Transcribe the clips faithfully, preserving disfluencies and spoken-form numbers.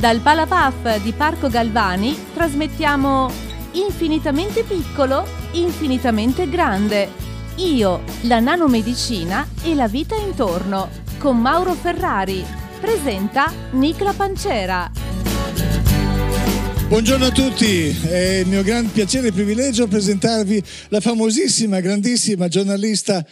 Dal Palapaf di Parco Galvani trasmettiamo Infinitamente piccolo, infinitamente grande. Io, la nanomedicina e la vita intorno, con Mauro Ferrari. Presenta Nicla Panciera. Buongiorno a tutti, è il mio gran piacere e privilegio presentarvi la famosissima, grandissima giornalista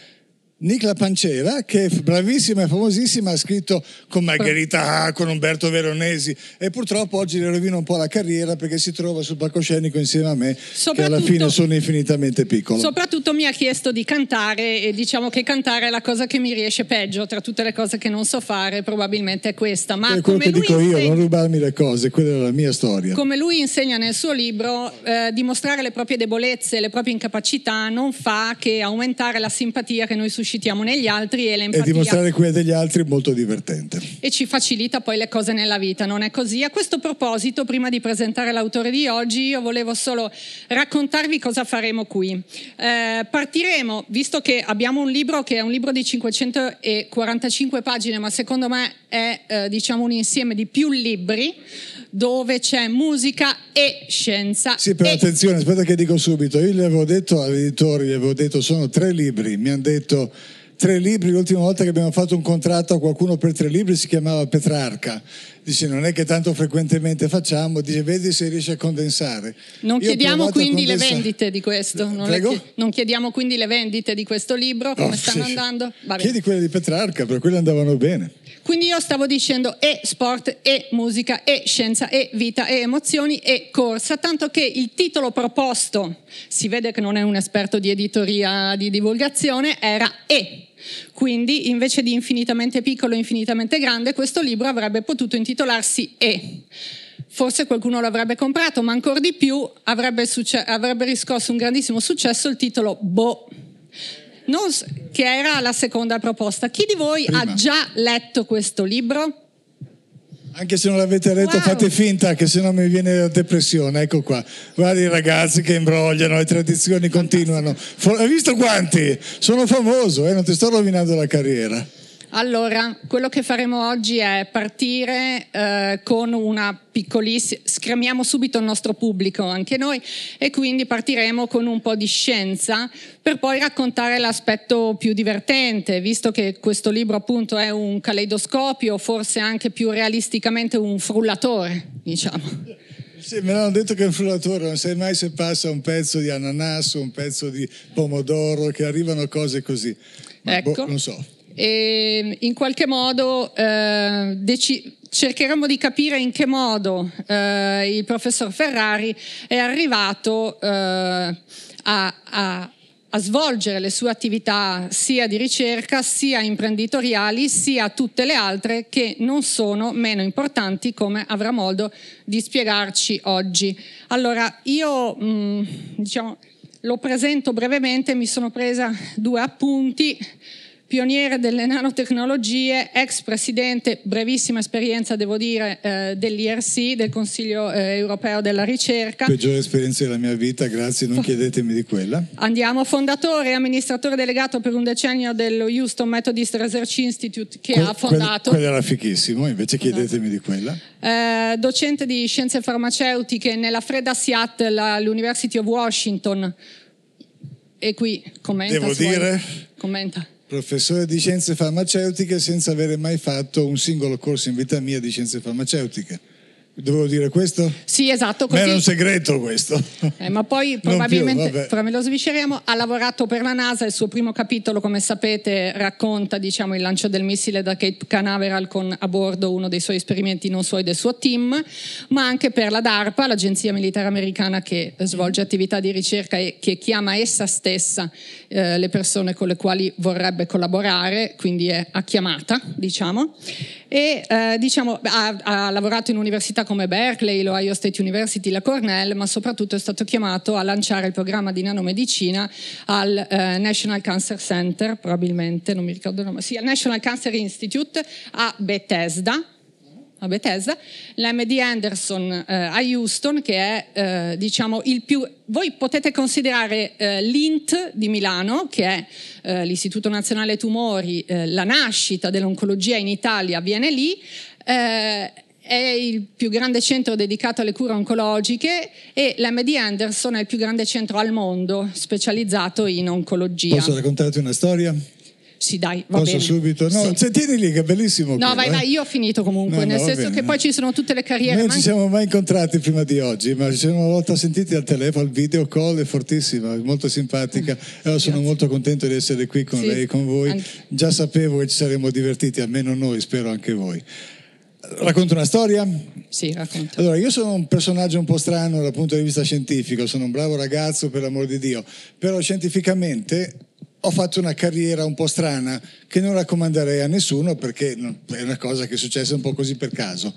Nicla Panciera, che è bravissima e famosissima, ha scritto con Margherita, con Umberto Veronesi, e purtroppo oggi le rovina un po' la carriera perché si trova sul palcoscenico insieme a me, che alla fine sono infinitamente piccolo. Soprattutto mi ha chiesto di cantare, e diciamo che cantare è la cosa che mi riesce peggio tra tutte le cose che non so fare, probabilmente è questa. Ma è quello come che lui dico insegna... io, non rubarmi le cose, quella è la mia storia. Come lui insegna nel suo libro, eh, dimostrare le proprie debolezze, le proprie incapacità non fa che aumentare la simpatia che noi suscitiamo Citiamo negli altri e l'empatia. E dimostrare quella degli altri è molto divertente. E ci facilita poi le cose nella vita, non è così? A questo proposito, prima di presentare l'autore di oggi, io volevo solo raccontarvi cosa faremo qui. Eh, partiremo, visto che abbiamo un libro che è un libro di cinquecentoquarantacinque pagine, ma secondo me è eh, diciamo un insieme di più libri, dove c'è musica e scienza. Sì, però e... attenzione, aspetta che dico subito, io gli avevo detto all'editore, gli avevo detto sono tre libri, mi hanno detto tre libri, l'ultima volta che abbiamo fatto un contratto a qualcuno per tre libri si chiamava Petrarca. Dice non è che tanto frequentemente facciamo, dice vedi se riesce a condensare. Non chiediamo quindi condensare... le vendite di questo, non, Prego? Le... non chiediamo quindi le vendite di questo libro, come oh, stanno sì. andando? Va bene. Chiedi quelle di Petrarca, per quelle andavano bene. Quindi io stavo dicendo e sport, e musica, e scienza, e vita, e emozioni, e corsa, tanto che il titolo proposto, si vede che non è un esperto di editoria, di divulgazione, era E. Quindi invece di infinitamente piccolo e infinitamente grande, questo libro avrebbe potuto intitolarsi E. Forse qualcuno l'avrebbe comprato, ma ancora di più avrebbe, succe- avrebbe riscosso un grandissimo successo il titolo Boh. Non so, che era la seconda proposta. Chi di voi Prima. ha già letto questo libro? Anche se non l'avete letto, wow. fate finta, che sennò mi viene la depressione. Ecco qua, guarda i ragazzi che imbrogliano, le tradizioni continuano. Hai visto quanti? Sono famoso, eh? Non ti sto rovinando la carriera. Allora, quello che faremo oggi è partire eh, con una piccolissima... Scremiamo subito il nostro pubblico, anche noi, e quindi partiremo con un po' di scienza per poi raccontare l'aspetto più divertente, visto che questo libro appunto è un caleidoscopio, forse anche più realisticamente un frullatore, diciamo. Sì, me l'hanno detto che è un frullatore, non sai mai se passa un pezzo di ananas, un pezzo di pomodoro, che arrivano cose così. Ma ecco. Boh, non so. E in qualche modo eh, deci- cercheremo di capire in che modo eh, il professor Ferrari è arrivato eh, a, a, a svolgere le sue attività sia di ricerca, sia imprenditoriali, sia tutte le altre che non sono meno importanti, come avrà modo di spiegarci oggi. Allora, io mh, diciamo, lo presento brevemente, mi sono presa due appunti. Pioniere delle nanotecnologie, ex presidente, brevissima esperienza devo dire, eh, dell'I R C, del Consiglio eh, Europeo della Ricerca. Peggiore esperienza della mia vita, grazie, non chiedetemi di quella. Andiamo, fondatore e amministratore delegato per un decennio dello Houston Methodist Research Institute che que- ha fondato. Quella era fichissimo, invece chiedetemi di quella. Eh, docente di scienze farmaceutiche nella fredda Seattle all'University of Washington. E qui commenta. Devo dire? Commenta. Professore di scienze farmaceutiche senza avere mai fatto un singolo corso in vita mia di scienze farmaceutiche. Dovevo dire questo? Sì, esatto. Così. Ma era un segreto questo. Eh, ma poi probabilmente, più, fra me lo svisceriamo, ha lavorato per la NASA, il suo primo capitolo, come sapete, racconta diciamo il lancio del missile da Cape Canaveral con a bordo uno dei suoi esperimenti, non suoi, del suo team, ma anche per la DARPA, l'agenzia militare americana che svolge attività di ricerca e che chiama essa stessa eh, le persone con le quali vorrebbe collaborare, quindi è a chiamata, diciamo. E eh, diciamo ha, ha lavorato in università come Berkeley, l'Ohio State University, la Cornell, ma soprattutto è stato chiamato a lanciare il programma di nanomedicina al eh, National Cancer Center, probabilmente, non mi ricordo il nome, sì, al National Cancer Institute a Bethesda, a Bethesda, l'M D Anderson eh, a Houston, che è eh, diciamo il più... Voi potete considerare eh, l'I N T di Milano, che è eh, l'Istituto Nazionale Tumori, eh, la nascita dell'oncologia in Italia avviene lì, eh, è il più grande centro dedicato alle cure oncologiche e l'M D Anderson è il più grande centro al mondo specializzato in oncologia. Posso raccontarti una storia? Sì, dai, va Posso bene. subito? No, sì. cioè, tieni lì, che è bellissimo. No, quello, vai, eh? vai, io ho finito comunque, no, nel no, senso bene, che no. poi ci sono tutte le carriere. Noi non ci siamo mai incontrati prima di oggi, ma ci siamo una volta sentiti al telefono, al video call, è fortissima, molto simpatica. Allora sono molto contento di essere qui con sì, lei, con voi. Anche. Già sapevo che ci saremmo divertiti, almeno noi, spero anche voi. Racconto una storia? Sì, racconto. Allora, io sono un personaggio un po' strano dal punto di vista scientifico, sono un bravo ragazzo, per l'amor di Dio, però scientificamente ho fatto una carriera un po' strana che non raccomanderei a nessuno, perché è una cosa che è successa un po' così per caso.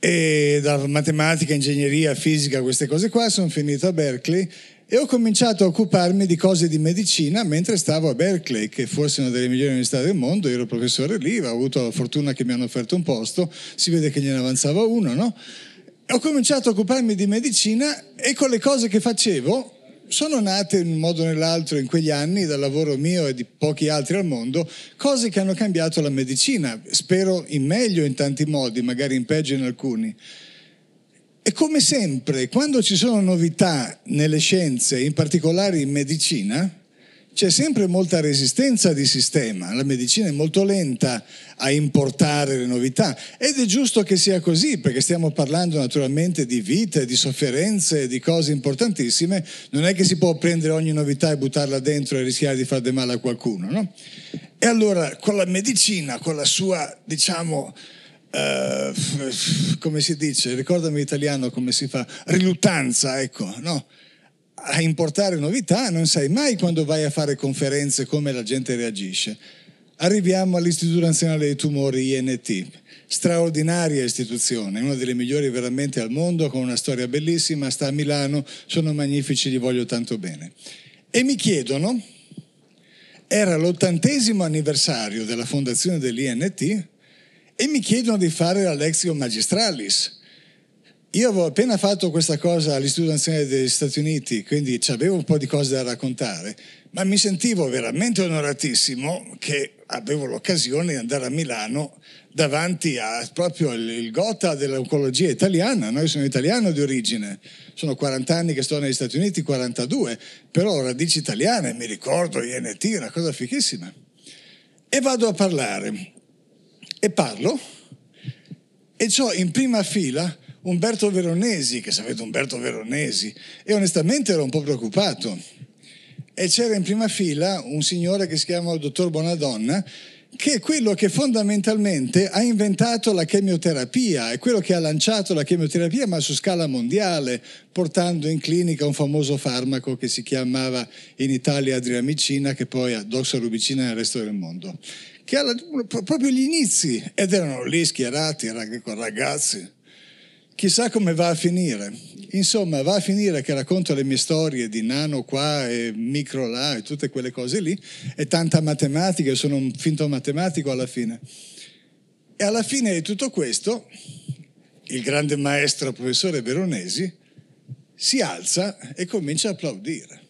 E da matematica, ingegneria, fisica, queste cose qua, sono finito a Berkeley e ho cominciato a occuparmi di cose di medicina mentre stavo a Berkeley, che forse è una delle migliori università del mondo. Io ero professore lì, ho avuto la fortuna che mi hanno offerto un posto, si vede che gliene avanzava uno, no? Ho cominciato a occuparmi di medicina e con le cose che facevo sono nate in un modo o nell'altro in quegli anni, dal lavoro mio e di pochi altri al mondo, cose che hanno cambiato la medicina, spero in meglio in tanti modi, magari in peggio in alcuni. E come sempre, quando ci sono novità nelle scienze, in particolare in medicina, c'è sempre molta resistenza di sistema. La medicina è molto lenta a importare le novità ed è giusto che sia così, perché stiamo parlando naturalmente di vite, di sofferenze, di cose importantissime. Non è che si può prendere ogni novità e buttarla dentro e rischiare di far del male a qualcuno, no? E allora con la medicina, con la sua, diciamo, eh, come si dice, ricordami in italiano come si fa, riluttanza, ecco, no? A importare novità, non sai mai quando vai a fare conferenze come la gente reagisce. Arriviamo all'Istituto Nazionale dei Tumori, I N T, straordinaria istituzione, una delle migliori veramente al mondo, con una storia bellissima, sta a Milano, sono magnifici, li voglio tanto bene. E mi chiedono, era l'ottantesimo anniversario della fondazione dell'I N T, e mi chiedono di fare la Lectio Magistralis. Io avevo appena fatto questa cosa all'Istituto Nazionale degli Stati Uniti, quindi avevo un po' di cose da raccontare, ma mi sentivo veramente onoratissimo che avevo l'occasione di andare a Milano davanti a proprio il gotha dell'oncologia italiana. Noi sono italiano di origine, sono quaranta anni che sto negli Stati Uniti, quarantadue, però ho radici italiane, mi ricordo I N T, una cosa fichissima. E vado a parlare, e parlo, e c'ho in prima fila Umberto Veronesi, che sapete Umberto Veronesi, e onestamente ero un po' preoccupato, e c'era in prima fila un signore che si chiama il dottor Bonadonna, che è quello che fondamentalmente ha inventato la chemioterapia, è quello che ha lanciato la chemioterapia ma su scala mondiale, portando in clinica un famoso farmaco che si chiamava in Italia Adriamicina, che poi a Doxorubicina nel resto del mondo, che ha proprio gli inizi, ed erano lì schierati ragazzi. Chissà come va a finire. Insomma, va a finire che racconto le mie storie di nano qua e micro là e tutte quelle cose lì, e tanta matematica, sono un finto matematico alla fine. E alla fine di tutto questo, il grande maestro professore Veronesi si alza e comincia a applaudire.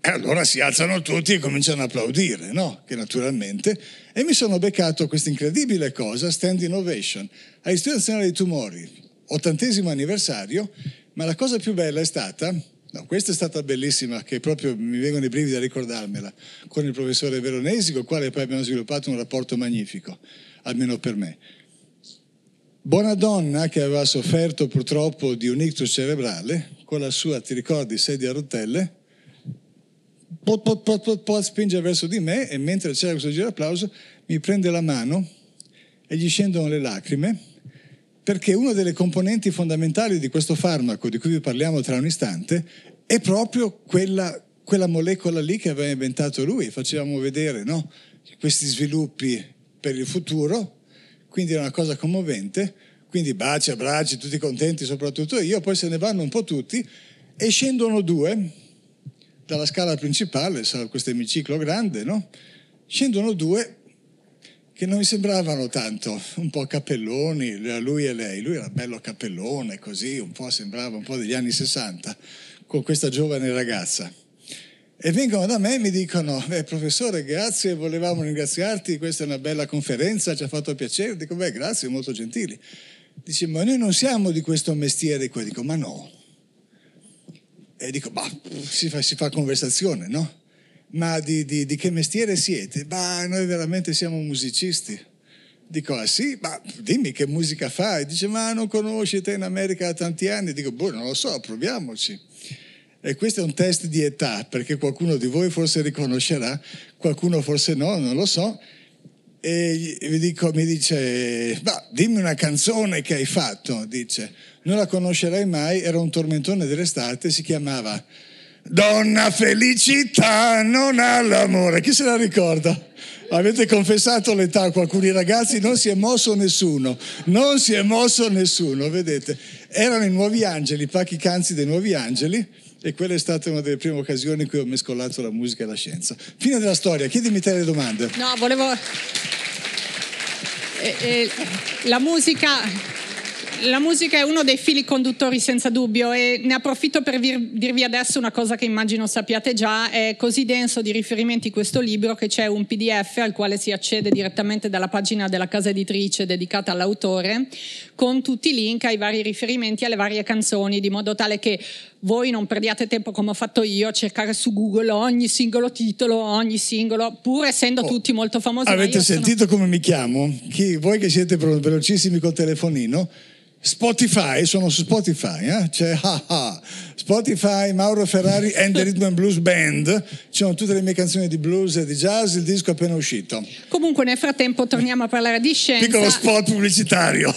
E allora si alzano tutti e cominciano a applaudire, no? Che naturalmente. E mi sono beccato questa incredibile cosa, standing ovation, all'Istituto Nazionale dei Tumori, ottantesimo anniversario, ma la cosa più bella è stata, no, questa è stata bellissima, che proprio mi vengono i brividi a ricordarmela, con il professore Veronesi, con il quale poi abbiamo sviluppato un rapporto magnifico, almeno per me. Bonadonna, che aveva sofferto purtroppo di un ictus cerebrale, con la sua, ti ricordi, sedia a rotelle, pot, pot, pot, pot, pot, spinge verso di me, e mentre c'era questo giro d'applauso mi prende la mano e gli scendono le lacrime, perché una delle componenti fondamentali di questo farmaco, di cui vi parliamo tra un istante, è proprio quella, quella molecola lì che aveva inventato lui. Facevamo vedere, no? Questi sviluppi per il futuro, quindi era una cosa commovente, quindi baci, abbracci, tutti contenti, soprattutto io, poi se ne vanno un po' tutti e scendono due dalla scala principale, questo emiciclo grande, no? Scendono due che non mi sembravano tanto, un po' cappelloni, lui e lei. Lui era bello cappellone, così, un po' sembrava un po' degli anni sessanta, con questa giovane ragazza. E vengono da me e mi dicono, beh, professore, grazie, volevamo ringraziarti, questa è una bella conferenza, ci ha fatto piacere. Dico, beh, grazie, molto gentili. dice, ma noi non siamo di questo mestiere qua. Dico, ma no. E dico, bah, si fa, si fa conversazione, no? Ma di, di, di che mestiere siete? Bah, noi veramente siamo musicisti. Dico, ah sì? Ma dimmi che musica fai. Dice, ma non conosci, te in America da tanti anni. Dico, boh, non lo so, proviamoci. E questo è un test di età, perché qualcuno di voi forse riconoscerà, qualcuno forse no, non lo so. E mi, dico, mi dice, bah, dimmi una canzone che hai fatto. Dice, non la conoscerai mai, era un tormentone dell'estate, si chiamava Donna Felicità non ha l'amore. Chi se la ricorda? Avete confessato l'età a alcuni ragazzi, non si è mosso nessuno, non si è mosso nessuno, vedete. Erano i Nuovi Angeli, i pacchi canzi dei Nuovi Angeli, e quella è stata una delle prime occasioni in cui ho mescolato la musica e la scienza. Fine della storia, chiedimi te le domande. No, volevo... Eh, eh, la musica... La musica è uno dei fili conduttori senza dubbio, e ne approfitto per dirvi adesso una cosa che immagino sappiate già. È così denso di riferimenti questo libro che c'è un P D F al quale si accede direttamente dalla pagina della casa editrice dedicata all'autore, con tutti i link ai vari riferimenti, alle varie canzoni, di modo tale che voi non perdiate tempo, come ho fatto io, a cercare su Google ogni singolo titolo, ogni singolo, pur essendo oh, tutti molto famosi. Avete sentito sono... come mi chiamo? Chi, voi che siete velocissimi col telefonino, Spotify, sono su Spotify, eh? C'è ha, ha. Spotify, Mauro Ferrari and the Rhythm and Blues Band, ci sono tutte le mie canzoni di blues e di jazz, il disco è appena uscito. Comunque nel frattempo torniamo a parlare di scienza. Piccolo spot pubblicitario.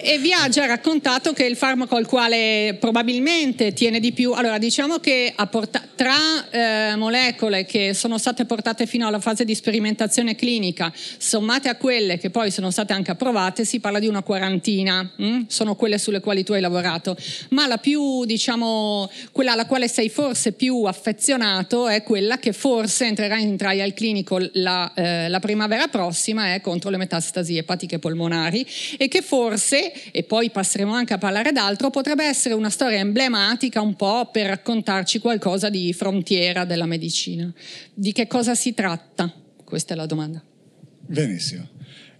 E vi ha già raccontato che il farmaco al quale probabilmente tiene di più, allora diciamo che ha portato, tra eh, molecole che sono state portate fino alla fase di sperimentazione clinica, sommate a quelle che poi sono state anche approvate, si parla di una quarantina. Mm? Sono quelle sulle quali tu hai lavorato, ma la più, diciamo, quella alla quale sei forse più affezionato è quella che forse entrerà in trial clinico la, eh, la primavera prossima, è contro le metastasi epatiche polmonari, e che forse, e poi passeremo anche a parlare d'altro, potrebbe essere una storia emblematica un po' per raccontarci qualcosa di frontiera della medicina. Di che cosa si tratta? Questa è la domanda. Benissimo,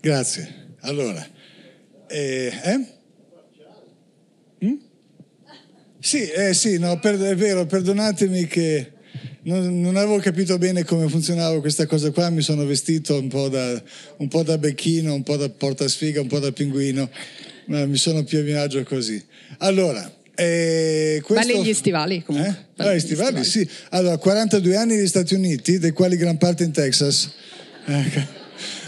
grazie. Allora, eh, eh? Sì, eh, sì no, per, è vero, perdonatemi che non, non avevo capito bene come funzionava questa cosa qua, mi sono vestito un po' da, un po' da becchino, un po' da portasfiga, un po' da pinguino, ma mi sono più a mio agio così. Allora, eh, questo... Vale gli stivali comunque. Eh? Vale gli stivali, sì. Allora, quarantadue anni negli Stati Uniti, dei quali gran parte in Texas. Ecco.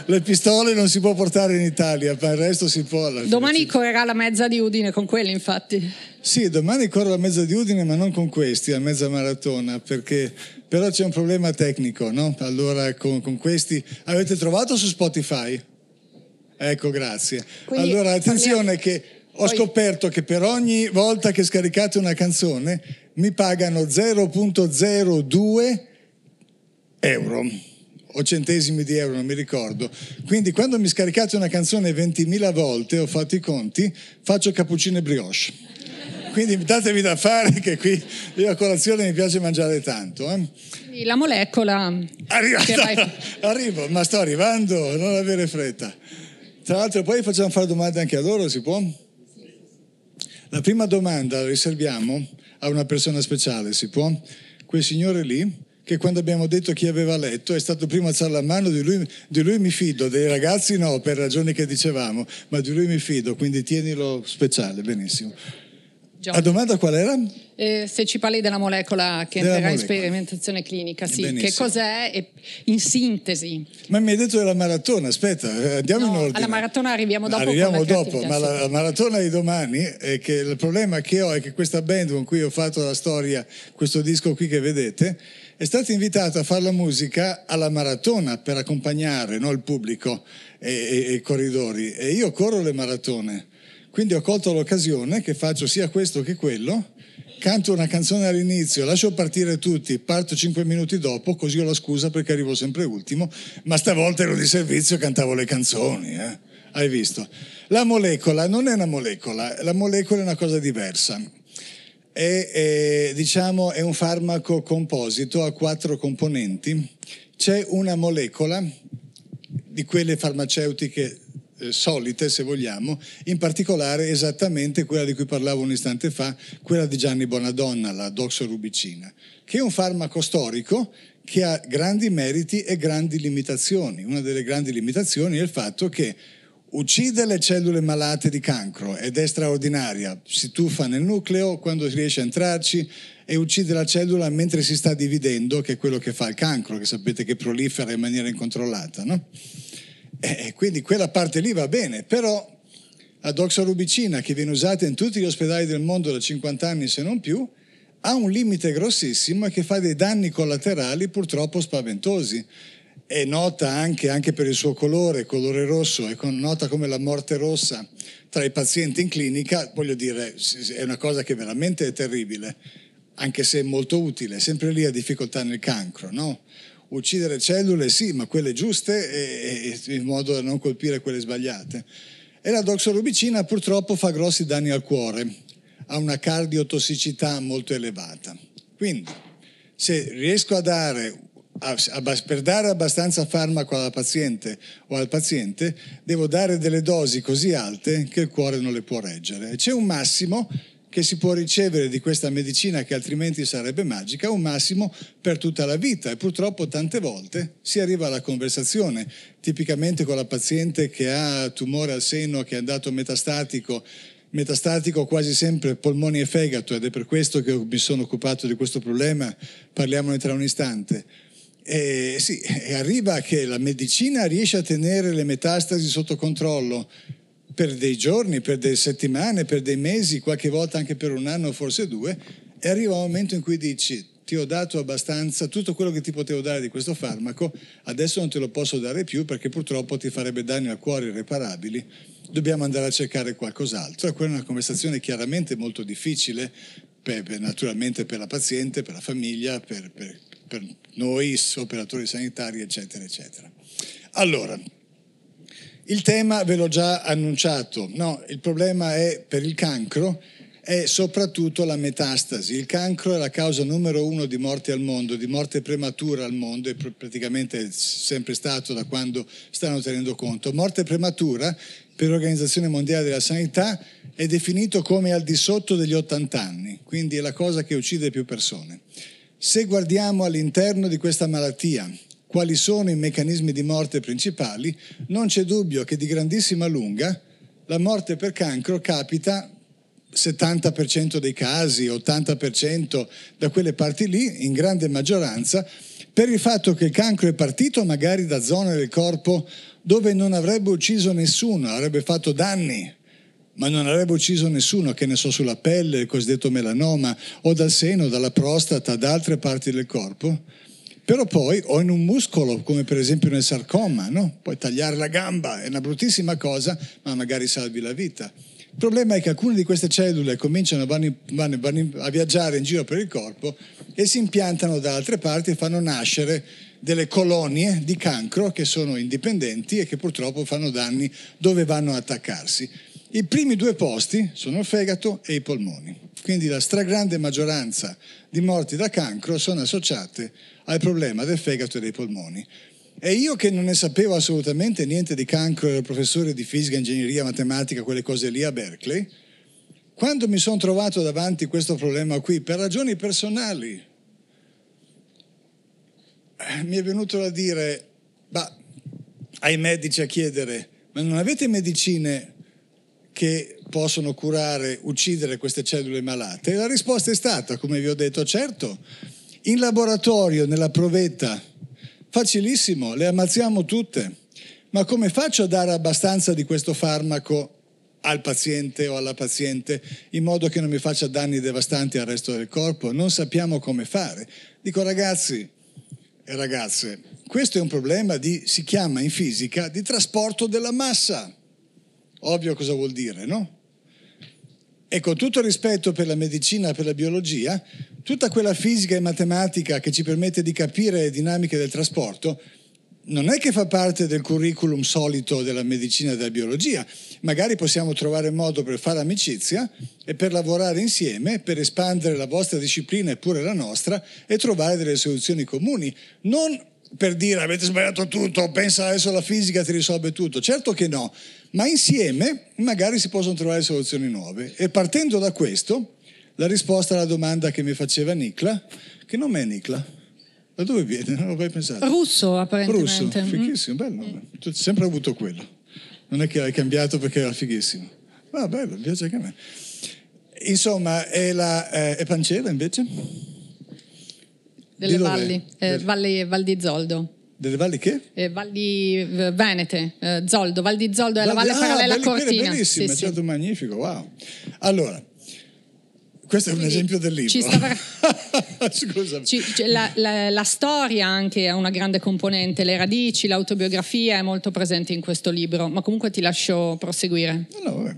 Le pistole non si può portare in Italia, ma il resto si può. Domani correrà la mezza di Udine con quelli, infatti. Sì, domani corro la mezza di Udine, ma non con questi, a mezza maratona, perché però c'è un problema tecnico, no? Allora con, con questi avete trovato su Spotify? Ecco, grazie. Quindi, allora attenzione che ho poi... scoperto che per ogni volta che scaricate una canzone mi pagano zero virgola zero due euro. O centesimi di euro, non mi ricordo. Quindi quando mi scaricate una canzone ventimila volte, ho fatto i conti, faccio cappuccino e brioche. Quindi datevi da fare, che qui io a colazione mi piace mangiare tanto. Eh. La molecola... Arrivata, arrivo, ma sto arrivando, non avere fretta. Tra l'altro poi facciamo fare domande anche a loro, si può? La prima domanda la riserviamo a una persona speciale, si può? Quel signore lì, che quando abbiamo detto chi aveva letto è stato primo a alzare la mano, di lui, di lui mi fido, dei ragazzi no, per ragioni che dicevamo, ma di lui mi fido, quindi tienilo speciale, benissimo. John. La domanda qual era? Eh, se ci parli della molecola che della entrerà molecola. in sperimentazione clinica, sì. Benissimo. Che cos'è e in sintesi? Ma mi hai detto della maratona, aspetta, andiamo no, in ordine. Alla maratona arriviamo dopo. Arriviamo dopo, ma la, la maratona di domani è che il problema che ho è che questa band con cui ho fatto la storia, questo disco qui che vedete, è stata invitata a fare la musica alla maratona per accompagnare, no, il pubblico e, e, e i corridori, e io corro le maratone, quindi ho colto l'occasione che faccio sia questo che quello, canto una canzone all'inizio, lascio partire tutti, parto cinque minuti dopo, così ho la scusa perché arrivo sempre ultimo, ma stavolta ero di servizio e cantavo le canzoni, eh? Hai visto? La molecola non è una molecola, la molecola è una cosa diversa. È, è, diciamo, è un farmaco composito a quattro componenti. C'è una molecola di quelle farmaceutiche eh, solite, se vogliamo, in particolare esattamente quella di cui parlavo un istante fa, quella di Gianni Bonadonna, la doxorubicina, che è un farmaco storico che ha grandi meriti e grandi limitazioni. Una delle grandi limitazioni è il fatto che uccide le cellule malate di cancro ed è straordinaria, si tuffa nel nucleo quando riesce a entrarci e uccide la cellula mentre si sta dividendo, che è quello che fa il cancro, che sapete che prolifera in maniera incontrollata, no? E quindi quella parte lì va bene, però la doxorubicina, che viene usata in tutti gli ospedali del mondo da cinquanta anni se non più, ha un limite grossissimo che fa dei danni collaterali purtroppo spaventosi. È nota anche, anche per il suo colore, colore rosso, è nota come la morte rossa tra i pazienti in clinica. Voglio dire, è una cosa che veramente è terribile, anche se è molto utile. Sempre lì a difficoltà nel cancro, no? Uccidere cellule, sì, ma quelle giuste e, e in modo da non colpire quelle sbagliate. E la doxorubicina purtroppo fa grossi danni al cuore, ha una cardiotossicità molto elevata. Quindi, se riesco a dare... per dare abbastanza farmaco alla paziente o al paziente devo dare delle dosi così alte che il cuore non le può reggere. C'è un massimo che si può ricevere di questa medicina, che altrimenti sarebbe magica, un massimo per tutta la vita, e purtroppo tante volte si arriva alla conversazione, tipicamente con la paziente che ha tumore al seno, che è andato metastatico, metastatico quasi sempre polmoni e fegato, ed è per questo che mi sono occupato di questo problema, parliamone tra un istante. E sì, arriva che la medicina riesce a tenere le metastasi sotto controllo per dei giorni, per delle settimane, per dei mesi, qualche volta anche per un anno, forse due, e arriva un momento in cui dici: ti ho dato abbastanza, tutto quello che ti potevo dare di questo farmaco, adesso non te lo posso dare più perché purtroppo ti farebbe danni al cuore irreparabili, dobbiamo andare a cercare qualcos'altro. E quella è una conversazione chiaramente molto difficile, per, per, naturalmente per la paziente, per la famiglia, per, per per noi operatori sanitari, eccetera, eccetera. Allora, il tema ve l'ho già annunciato, no? Il problema è, per il cancro, è soprattutto la metastasi. Il cancro è la causa numero uno di morte al mondo, di morte prematura al mondo, e pr- praticamente è sempre stato da quando stanno tenendo conto. Morte prematura, per l'Organizzazione Mondiale della Sanità, è definito come al di sotto degli ottanta anni, quindi è la cosa che uccide più persone. Se guardiamo all'interno di questa malattia quali sono i meccanismi di morte principali, non c'è dubbio che di grandissima lunga la morte per cancro capita settanta per cento dei casi, ottanta per cento da quelle parti lì, in grande maggioranza, per il fatto che il cancro è partito magari da zone del corpo dove non avrebbe ucciso nessuno, avrebbe fatto danni, ma non avrebbe ucciso nessuno, che ne so, sulla pelle, il cosiddetto melanoma, o dal seno, dalla prostata, da altre parti del corpo. Però poi, o in un muscolo, come per esempio nel sarcoma, no? Puoi tagliare la gamba, è una bruttissima cosa, ma magari salvi la vita. Il problema è che alcune di queste cellule cominciano vanno, vanno, vanno a viaggiare in giro per il corpo e si impiantano da altre parti e fanno nascere delle colonie di cancro che sono indipendenti e che purtroppo fanno danni dove vanno a attaccarsi. I primi due posti sono il fegato e i polmoni, quindi la stragrande maggioranza di morti da cancro sono associate al problema del fegato e dei polmoni. E io, che non ne sapevo assolutamente niente di cancro, ero professore di fisica, ingegneria, matematica, quelle cose lì a Berkeley, quando mi sono trovato davanti questo problema qui, per ragioni personali, mi è venuto da dire, bah, ai medici a chiedere: ma non avete medicine che possono curare, uccidere queste cellule malate? E la risposta è stata, come vi ho detto, certo, in laboratorio, nella provetta, facilissimo, le ammazziamo tutte, ma come faccio a dare abbastanza di questo farmaco al paziente o alla paziente in modo che non mi faccia danni devastanti al resto del corpo? Non sappiamo come fare. Dico, ragazzi e ragazze, questo è un problema di, si chiama in fisica, di trasporto della massa. Ovvio cosa vuol dire, no? E con tutto rispetto per la medicina, per la biologia, tutta quella fisica e matematica che ci permette di capire le dinamiche del trasporto non è che fa parte del curriculum solito della medicina e della biologia. Magari possiamo trovare modo per fare amicizia e per lavorare insieme, per espandere la vostra disciplina e pure la nostra e trovare delle soluzioni comuni. Non per dire avete sbagliato tutto, pensa adesso alla fisica ti risolve tutto. Certo che no. ma insieme magari si possono trovare soluzioni nuove. E partendo da questo, la risposta alla domanda che mi faceva Nicla, che non è Nicla, da dove viene? Non l'ho mai pensato. Russo, apparentemente. Russo, fighissimo, bello nome. Tu hai sempre avuto quello. Non è che l'hai cambiato perché era fighissimo. Va bello, piace anche a me. Insomma, è, la, eh, è Panciera invece? Delle valli, eh, valli, Val di Zoldo. Delle valli che? Eh, valli Venete, eh, Zoldo, Val di Zoldo è la valle ah, parallela a Cortina. Bellissima, sì, è stato sì. Magnifico, wow. Allora, questo è un esempio del libro. Ci stava... Scusami. Ci, la, la, la storia anche è una grande componente, le radici, l'autobiografia è molto presente in questo libro, ma comunque ti lascio proseguire. No, no, vabbè.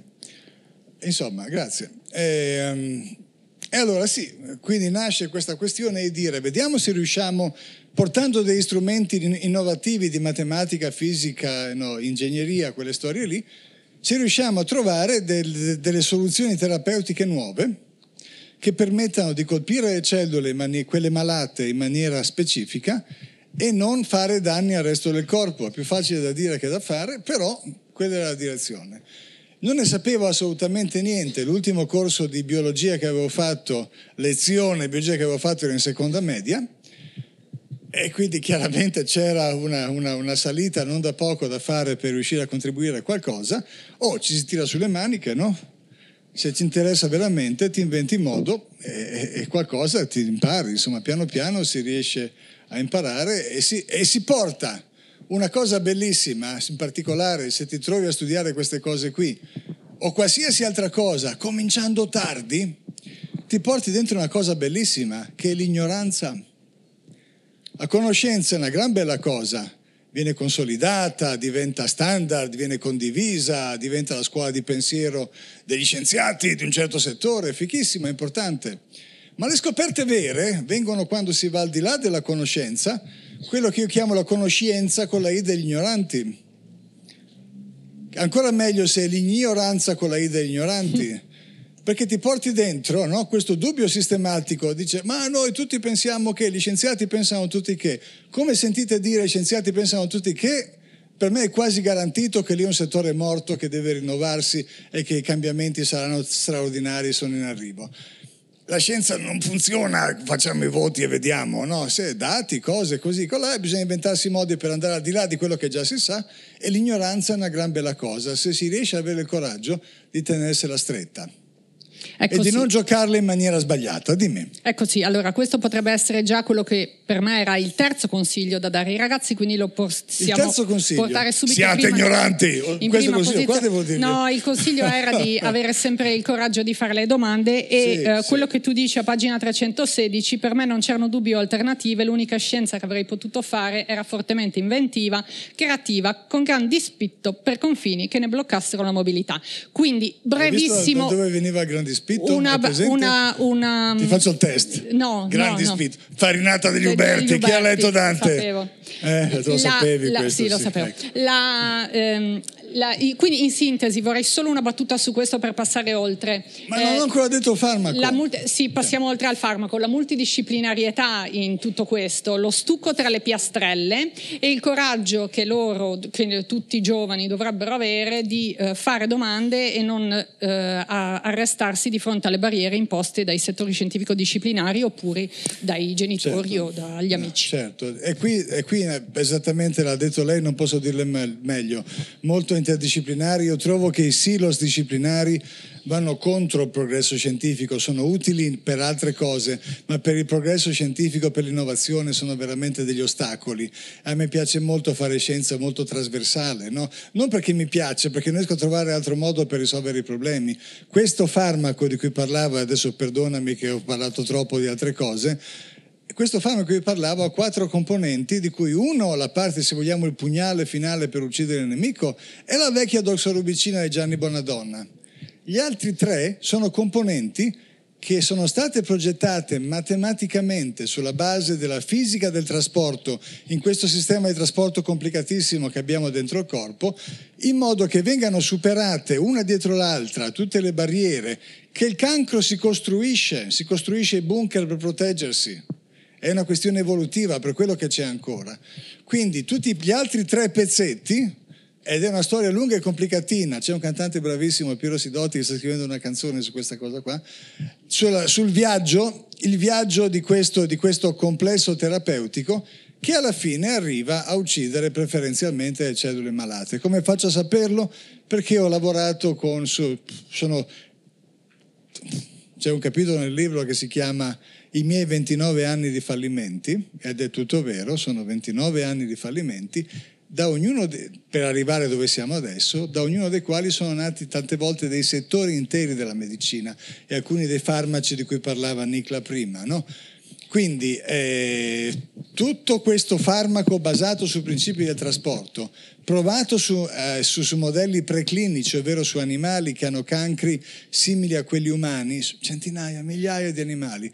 Insomma, grazie. E, um, e allora sì, quindi nasce questa questione di dire, vediamo se riusciamo, portando degli strumenti innovativi di matematica, fisica, no, ingegneria, quelle storie lì, se riusciamo a trovare del, delle soluzioni terapeutiche nuove, che permettano di colpire le cellule, mani- quelle malate, in maniera specifica e non fare danni al resto del corpo. È più facile da dire che da fare, però quella era la direzione. Non ne sapevo assolutamente niente. L'ultimo corso di biologia che avevo fatto, lezione biologia che avevo fatto, era in seconda media, e quindi chiaramente c'era una, una, una salita non da poco da fare per riuscire a contribuire a qualcosa. O ci si tira sulle maniche, no? Se ti interessa veramente ti inventi modo e, e qualcosa ti impari, insomma piano piano si riesce a imparare e si, e si porta una cosa bellissima, in particolare se ti trovi a studiare queste cose qui o qualsiasi altra cosa cominciando tardi, ti porti dentro una cosa bellissima che è l'ignoranza. La conoscenza è una gran bella cosa, viene consolidata, diventa standard, viene condivisa, diventa la scuola di pensiero degli scienziati di un certo settore, fichissima, importante. Ma le scoperte vere vengono quando si va al di là della conoscenza, quello che io chiamo la conoscenza con la I degli ignoranti. Ancora meglio se è l'ignoranza con la I degli ignoranti, perché ti porti dentro, no, questo dubbio sistematico, dice ma noi tutti pensiamo che, gli scienziati pensano tutti che, come sentite dire gli scienziati pensano tutti che, per me è quasi garantito che lì è un settore morto che deve rinnovarsi e che i cambiamenti saranno straordinari, sono in arrivo. La scienza non funziona, facciamo i voti e vediamo, no? Se dati, cose così, là, bisogna inventarsi modi per andare al di là di quello che già si sa, e l'ignoranza è una gran bella cosa, se si riesce ad avere il coraggio di tenersela stretta. Ecco, e di sì. Non giocarle in maniera sbagliata, dimmi. Ecco sì, allora questo potrebbe essere già quello che per me era il terzo consiglio da dare ai ragazzi, quindi lo possiamo portare subito. Siate prima, ignoranti, in questo consiglio qua devo dire. No, il consiglio era di avere sempre il coraggio di fare le domande e sì, eh, sì. Quello che tu dici a pagina trecentosedici, per me non c'erano dubbi o alternative, l'unica scienza che avrei potuto fare era fortemente inventiva, creativa, con gran dispitto per confini che ne bloccassero la mobilità. Quindi brevissimo. Dove veniva gran dispitto? Una, una, una, ti faccio il test. No, grande no, no. Farinata degli Uberti. Chi ha letto Dante? Lo sapevo. Eh, lo la, sapevi la, questo? Sì, lo sì. sapevo. Ecco. La, ehm, la, quindi in sintesi vorrei solo una battuta su questo per passare oltre. Ma eh, non ho ancora detto farmaco. La multi, sì, passiamo eh. oltre al farmaco. La multidisciplinarietà in tutto questo, lo stucco tra le piastrelle e il coraggio che loro, che tutti i giovani dovrebbero avere di eh, fare domande e non eh, arrestarsi di fronte alle barriere imposte dai settori scientifico-disciplinari oppure dai genitori, certo, o dagli amici. No, certo, e qui, e qui esattamente l'ha detto lei, non posso dirle me- meglio, molto interdisciplinari. Io trovo che i silos disciplinari vanno contro il progresso scientifico, sono utili per altre cose, ma per il progresso scientifico, per l'innovazione sono veramente degli ostacoli. A me piace molto fare scienza molto trasversale, no? Non perché mi piace, perché non riesco a trovare altro modo per risolvere i problemi. Questo farmaco di cui parlavo, adesso perdonami che ho parlato troppo di altre cose, questo farmaco di cui parlavo ha quattro componenti, di cui uno, la parte, se vogliamo, il pugnale finale per uccidere il nemico, è la vecchia doxorubicina di Gianni Bonadonna. Gli altri tre sono componenti che sono state progettate matematicamente sulla base della fisica del trasporto, in questo sistema di trasporto complicatissimo che abbiamo dentro il corpo, in modo che vengano superate una dietro l'altra tutte le barriere, che il cancro si costruisce, si costruisce i bunker per proteggersi. È una questione evolutiva, per quello che c'è ancora. Quindi tutti gli altri tre pezzetti Ed è una storia lunga e complicatina. C'è un cantante bravissimo, Piero Sidotti, che sta scrivendo una canzone su questa cosa qua, sul, sul viaggio, il viaggio di questo, di questo complesso terapeutico che alla fine arriva a uccidere preferenzialmente le cellule malate. Come faccio a saperlo? Perché ho lavorato con... Su, sono, c'è un capitolo nel libro che si chiama I miei ventinove anni di fallimenti, ed è tutto vero, sono ventinove anni di fallimenti, da ognuno de, per arrivare dove siamo adesso, da ognuno dei quali sono nati tante volte dei settori interi della medicina e alcuni dei farmaci di cui parlava Nicla prima, no? Quindi eh, tutto questo farmaco basato su principi del trasporto, provato su, eh, su, su modelli preclinici, ovvero su animali che hanno cancri simili a quelli umani, centinaia, migliaia di animali,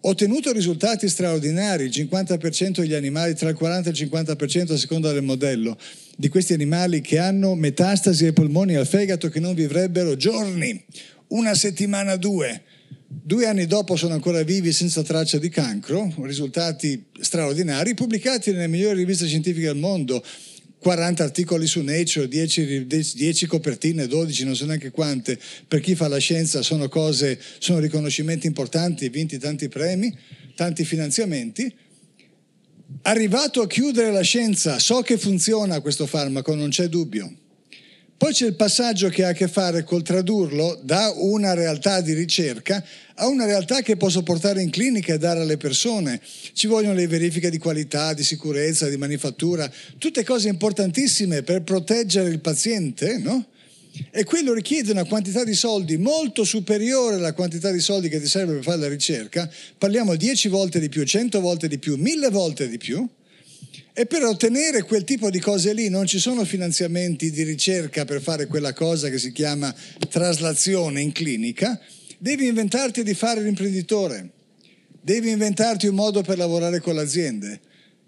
ottenuto risultati straordinari. Il cinquanta per cento degli animali, tra il quaranta e il cinquanta per cento a seconda del modello, di questi animali che hanno metastasi ai polmoni e al fegato, che non vivrebbero giorni, una settimana, due due anni dopo sono ancora vivi senza traccia di cancro, risultati straordinari, pubblicati nelle migliori riviste scientifiche del mondo, quaranta articoli su Nature, dieci, dieci copertine, dodici, non so neanche quante. Per chi fa la scienza sono cose, sono riconoscimenti importanti, vinti tanti premi, tanti finanziamenti. Arrivato a chiudere la scienza, so che funziona questo farmaco, non c'è dubbio. Poi c'è il passaggio che ha a che fare col tradurlo da una realtà di ricerca a una realtà che posso portare in clinica e dare alle persone. Ci vogliono le verifiche di qualità, di sicurezza, di manifattura, tutte cose importantissime per proteggere il paziente, no? E quello richiede una quantità di soldi molto superiore alla quantità di soldi che ti serve per fare la ricerca. Parliamo dieci volte di più, cento volte di più, mille volte di più. E per ottenere quel tipo di cose lì non ci sono finanziamenti di ricerca per fare quella cosa che si chiama traslazione in clinica. Devi inventarti di fare l'imprenditore, devi inventarti un modo per lavorare con le aziende,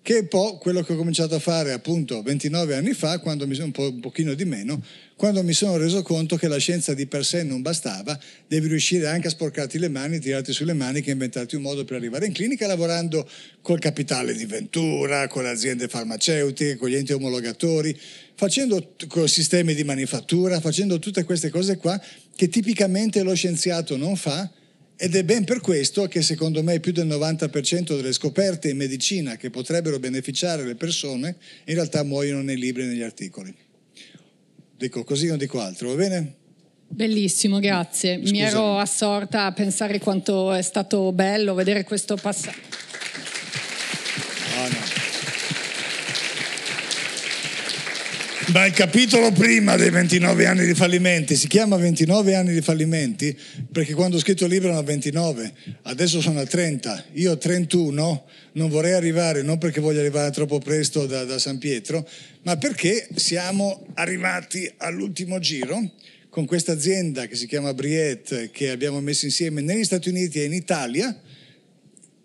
che è un po' quello che ho cominciato a fare appunto ventinove anni fa, quando mi sono un, po', un pochino di meno, quando mi sono reso conto che la scienza di per sé non bastava, devi riuscire anche a sporcarti le mani, tirarti sulle maniche e inventarti un modo per arrivare in clinica, lavorando col capitale di Ventura, con le aziende farmaceutiche, con gli enti omologatori, facendo con sistemi di manifattura, facendo tutte queste cose qua che tipicamente lo scienziato non fa. Ed è ben per questo che secondo me più del novanta per cento delle scoperte in medicina che potrebbero beneficiare le persone in realtà muoiono nei libri e negli articoli. Dico così, non dico altro, va bene? Bellissimo, grazie. Scusa. Mi ero assorta a pensare quanto è stato bello vedere questo passaggio. Oh, no. Ma il capitolo prima dei ventinove anni di fallimenti si chiama ventinove anni di fallimenti perché quando ho scritto il libro erano ventinove, adesso sono a trenta, io ho trentuno, non vorrei arrivare, non perché voglio arrivare troppo presto da, da San Pietro, ma perché siamo arrivati all'ultimo giro con questa azienda che si chiama Briet, che abbiamo messo insieme negli Stati Uniti e in Italia.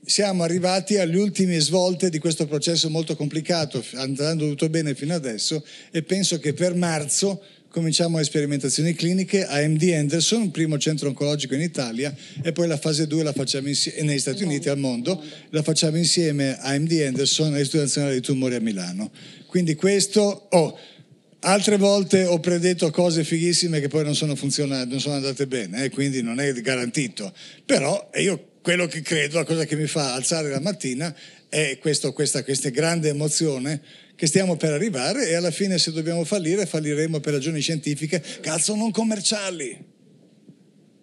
Siamo arrivati alle ultime svolte di questo processo molto complicato, andando tutto bene fino adesso, e penso che per marzo cominciamo sperimentazioni cliniche a M D Anderson, primo centro oncologico in Italia, e poi la fase due la facciamo insieme negli Stati Uniti, al mondo, la facciamo insieme a M D Anderson e all'Istituto Nazionale Tumori a Milano. Quindi questo... Oh, altre volte ho predetto cose fighissime che poi non sono, funzionate, non sono andate bene, eh, quindi non è garantito, però io... Quello che credo, la cosa che mi fa alzare la mattina è questo, questa, questa grande emozione che stiamo per arrivare, e alla fine se dobbiamo fallire falliremo per ragioni scientifiche, cazzo, non commerciali.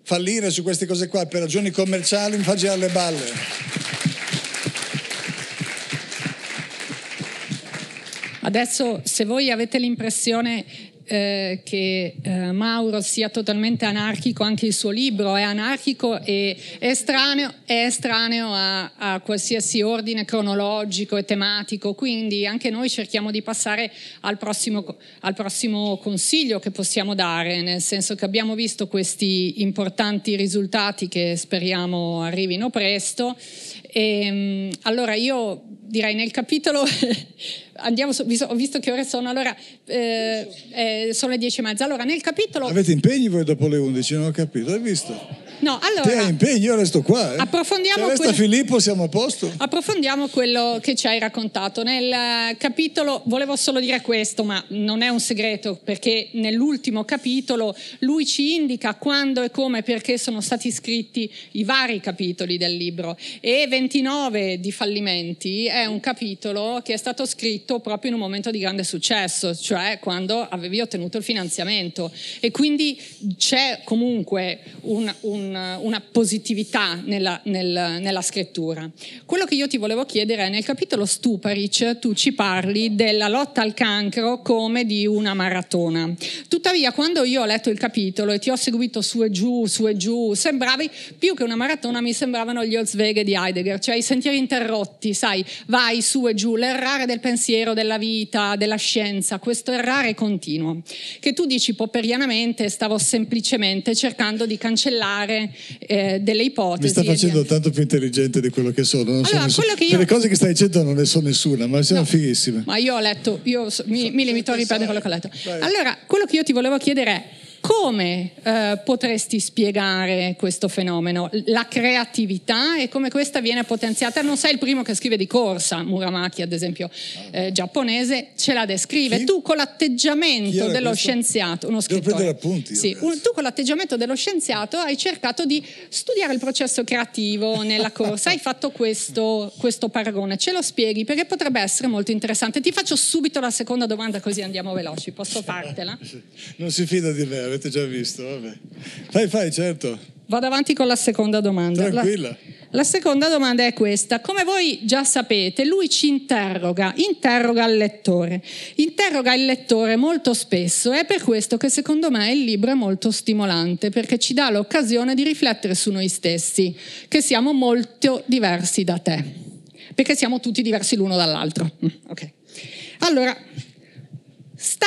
Fallire su queste cose qua per ragioni commerciali mi fa girare le balle. Adesso, se voi avete l'impressione... Eh, che eh, Mauro sia totalmente anarchico, anche il suo libro è anarchico e è estraneo, è estraneo a, a qualsiasi ordine cronologico e tematico, quindi anche noi cerchiamo di passare al prossimo, al prossimo consiglio che possiamo dare, nel senso che abbiamo visto questi importanti risultati che speriamo arrivino presto e, allora io direi nel capitolo andiamo su, ho visto che ore sono, allora eh, eh, sono le dieci e mezza. Allora nel capitolo avete impegni voi dopo le undici? Non ho capito, hai visto? No, allora, te hai impegni, io resto qua. Eh. Approfondiamo. Se resta quel... Filippo, siamo a posto. Approfondiamo quello che ci hai raccontato. Nel capitolo, volevo solo dire questo, ma non è un segreto, perché nell'ultimo capitolo lui ci indica quando e come e perché sono stati scritti i vari capitoli del libro. E ventinove di fallimenti è un capitolo che è stato scritto proprio in un momento di grande successo, cioè quando avevi ottenuto il finanziamento. E quindi c'è comunque un, un, una positività nella, nel, nella scrittura. Quello che io ti volevo chiedere è, nel capitolo Stuparich tu ci parli della lotta al cancro come di una maratona. Tuttavia, quando io ho letto il capitolo e ti ho seguito su e giù, su e giù, sembravi, più che una maratona, mi sembravano gli Holzwege di Heidegger, cioè i sentieri interrotti, sai, vai su e giù, l'errare del pensiero, della vita, della scienza, questo errare continuo, che tu dici popperianamente stavo semplicemente cercando di cancellare eh, delle ipotesi. Mi sta facendo di... tanto più intelligente di quello che sono. Non allora, so quello che io... Per le cose che stai dicendo non ne so nessuna, ma siamo no, fighissime. Ma io ho letto, io so, mi, so, mi limito a ripetere quello che ho letto. Vai. Allora, quello che io ti volevo chiedere è: come eh, potresti spiegare questo fenomeno, la creatività, e come questa viene potenziata? Non sei il primo che scrive di corsa. Muramaki, ad esempio, eh, giapponese, ce la descrive. Chi? Tu con l'atteggiamento dello questo? scienziato, uno scrittore. Devo prendere appunti, sì, un, tu con l'atteggiamento dello scienziato hai cercato di studiare il processo creativo nella corsa. Hai fatto questo, questo paragone. Ce lo spieghi, perché potrebbe essere molto interessante. Ti faccio subito la seconda domanda, così andiamo veloci. Posso fartela? Non si fida di me, avete già visto, vabbè. Fai, fai, certo. Vado avanti con la seconda domanda. Tranquilla. La, la seconda domanda è questa. Come voi già sapete, lui ci interroga, interroga il lettore. Interroga il lettore molto spesso, è per questo che secondo me il libro è molto stimolante, perché ci dà l'occasione di riflettere su noi stessi, che siamo molto diversi da te, perché siamo tutti diversi l'uno dall'altro. Ok. Allora... Sta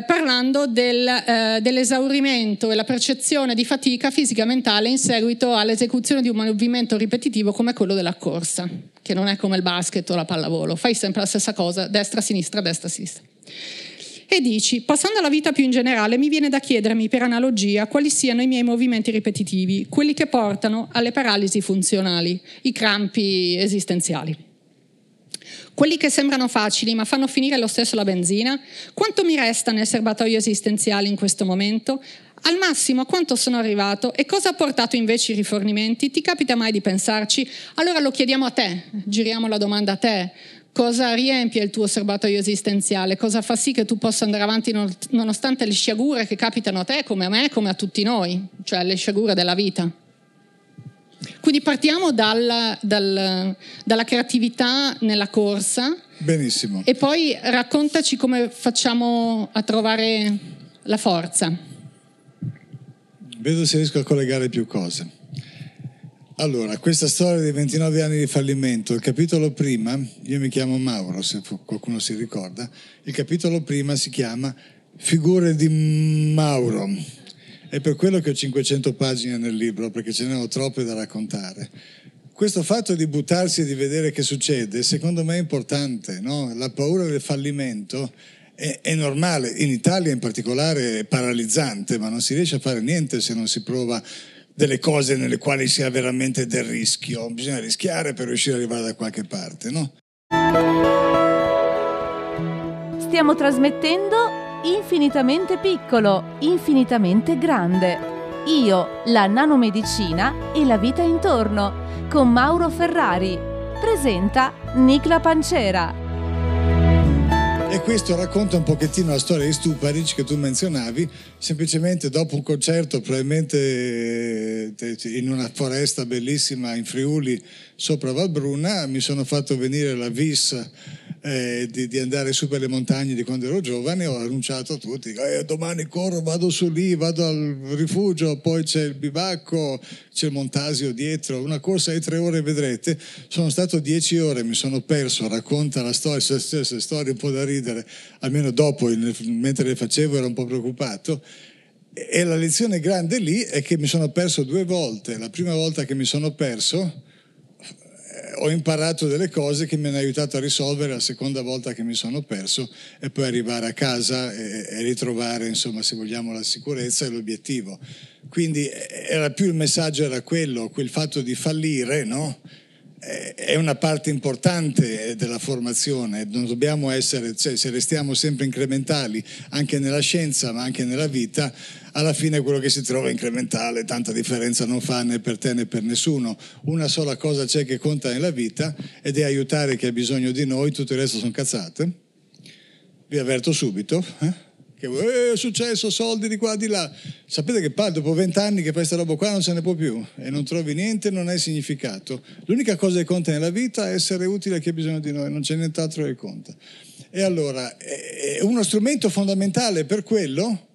eh, parlando del, eh, dell'esaurimento e la percezione di fatica fisica e mentale in seguito all'esecuzione di un movimento ripetitivo come quello della corsa, che non è come il basket o la pallavolo, fai sempre la stessa cosa, destra, sinistra, destra, sinistra. E dici, passando alla vita più in generale, mi viene da chiedermi per analogia quali siano i miei movimenti ripetitivi, quelli che portano alle paralisi funzionali, i crampi esistenziali. Quelli che sembrano facili ma fanno finire lo stesso la benzina? Quanto mi resta nel serbatoio esistenziale in questo momento? Al massimo a quanto sono arrivato e cosa ha portato invece i rifornimenti? Ti capita mai di pensarci? Allora lo chiediamo a te, giriamo la domanda a te. Cosa riempie il tuo serbatoio esistenziale? Cosa fa sì che tu possa andare avanti nonostante le sciagure che capitano a te, come a me, come a tutti noi? Cioè le sciagure della vita. Quindi partiamo dal, dal, dalla creatività nella corsa. Benissimo. E poi raccontaci come facciamo a trovare la forza. Vedo se riesco a collegare più cose. Allora, questa storia dei ventinove anni di fallimento, il capitolo prima, io mi chiamo Mauro, se qualcuno si ricorda, il capitolo prima si chiama Figure di Mauro. È per quello che ho cinquecento pagine nel libro, perché ce ne ho troppe da raccontare. Questo fatto di buttarsi e di vedere che succede, secondo me è importante, no? La paura del fallimento è, è normale, in Italia in particolare è paralizzante, ma non si riesce a fare niente se non si prova delle cose nelle quali si ha veramente del rischio. Bisogna rischiare per riuscire ad arrivare da qualche parte, no? Stiamo trasmettendo... Infinitamente piccolo, infinitamente grande. Io, la nanomedicina e la vita intorno, con Mauro Ferrari. Presenta Nicla Panciera. E questo racconta un pochettino la storia di Stuparich che tu menzionavi, semplicemente dopo un concerto, probabilmente in una foresta bellissima in Friuli, sopra Valbruna, mi sono fatto venire la vis eh, di, di andare su per le montagne di quando ero giovane, ho annunciato a tutti, eh, domani corro, vado su lì, vado al rifugio, poi c'è il bivacco, c'è il Montasio dietro, una corsa di tre ore vedrete, sono stato dieci ore, mi sono perso, racconta la storia, la stessa storia un po' da ridere, almeno dopo, mentre le facevo ero un po' preoccupato, e la lezione grande lì è che mi sono perso due volte. La prima volta che mi sono perso ho imparato delle cose che mi hanno aiutato a risolvere la seconda volta che mi sono perso e poi arrivare a casa e, e ritrovare, insomma, se vogliamo, la sicurezza e l'obiettivo. Quindi era più il messaggio, era quello, quel fatto di fallire, no? È una parte importante della formazione, non dobbiamo essere, cioè, se restiamo sempre incrementali anche nella scienza ma anche nella vita, alla fine quello che si trova è incrementale, tanta differenza non fa né per te né per nessuno. Una sola cosa c'è che conta nella vita ed è aiutare chi ha bisogno di noi, tutto il resto sono cazzate. Vi avverto subito, eh? Che è successo, soldi di qua di là, sapete che poi dopo vent'anni che questa roba qua non se ne può più e non trovi niente, non hai significato. L'unica cosa che conta nella vita è essere utile a chi ha bisogno di noi, non c'è nient'altro che conta. E allora uno strumento fondamentale per quello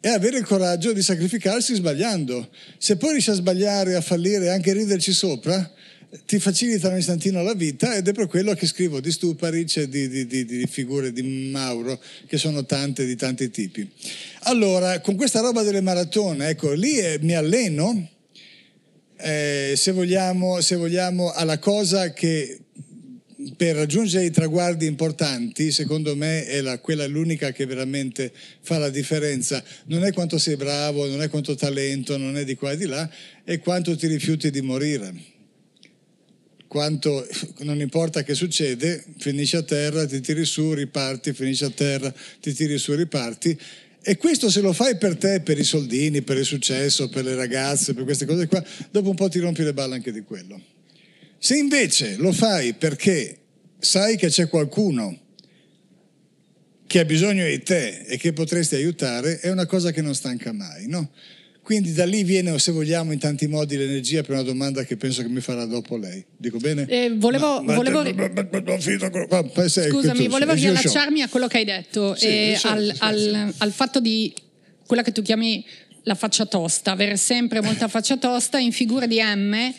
è avere il coraggio di sacrificarsi sbagliando. Se poi riesci a sbagliare, a fallire, anche riderci sopra, ti facilita un istantino la vita, ed è per quello che scrivo di Stuparich e di, di, di, di figure di Mauro, che sono tante, di tanti tipi. Allora, con questa roba delle maratone, ecco, lì eh, mi alleno, eh, se vogliamo, se vogliamo, alla cosa che per raggiungere i traguardi importanti, secondo me, è la, quella l'unica che veramente fa la differenza. Non è quanto sei bravo, non è quanto talento, non è di qua e di là, è quanto ti rifiuti di morire. Quanto non importa che succede, finisci a terra, ti tiri su, riparti, finisci a terra, ti tiri su, riparti. E questo se lo fai per te, per i soldini, per il successo, per le ragazze, per queste cose qua, dopo un po' ti rompi le balle anche di quello. Se invece lo fai perché sai che c'è qualcuno che ha bisogno di te e che potresti aiutare, è una cosa che non stanca mai, no? Quindi da lì viene, se vogliamo, in tanti modi l'energia per una domanda che penso che mi farà dopo lei. Dico bene? Eh, volevo ma, volevo, ma, scusami, volevo riallacciarmi a quello che hai detto, sì, e show, al, sì, al, sì. al fatto di quella che tu chiami la faccia tosta, avere sempre molta faccia tosta. In figura di M, eh,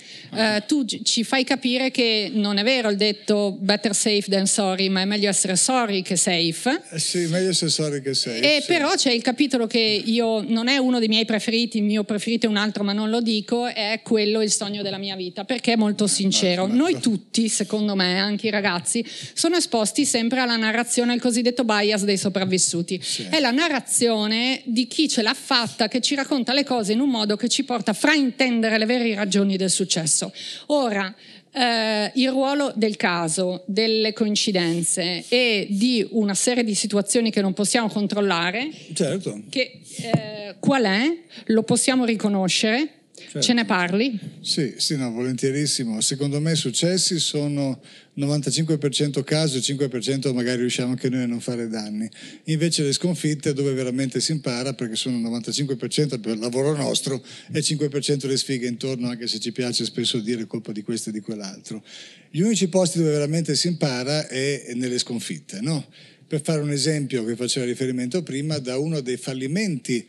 tu ci fai capire che non è vero il detto better safe than sorry, ma è meglio essere sorry che safe. Eh sì, meglio essere sorry che safe. E sì. Però c'è il capitolo che io, non è uno dei miei preferiti, il mio preferito è un altro ma non lo dico, è quello il sogno della mia vita, perché è molto sincero. Noi tutti, secondo me, anche i ragazzi, sono esposti sempre alla narrazione, al cosiddetto bias dei sopravvissuti. Sì. È la narrazione di chi ce l'ha fatta, che ci racconta le cose in un modo che ci porta a fraintendere le vere ragioni del successo. Ora, eh, il ruolo del caso, delle coincidenze e di una serie di situazioni che non possiamo controllare, certo. Che, eh, qual è? Lo possiamo riconoscere? Certo. Ce ne parli? Sì, sì, no, volentierissimo. Secondo me i successi sono novantacinque per cento caso e cinque per cento magari riusciamo anche noi a non fare danni. Invece le sconfitte, dove veramente si impara, perché sono novantacinque per cento per lavoro nostro e cinque per cento le sfighe intorno, anche se ci piace spesso dire colpa di questo e di quell'altro. Gli unici posti dove veramente si impara è nelle sconfitte, no? Per fare un esempio che faceva riferimento prima, da uno dei fallimenti,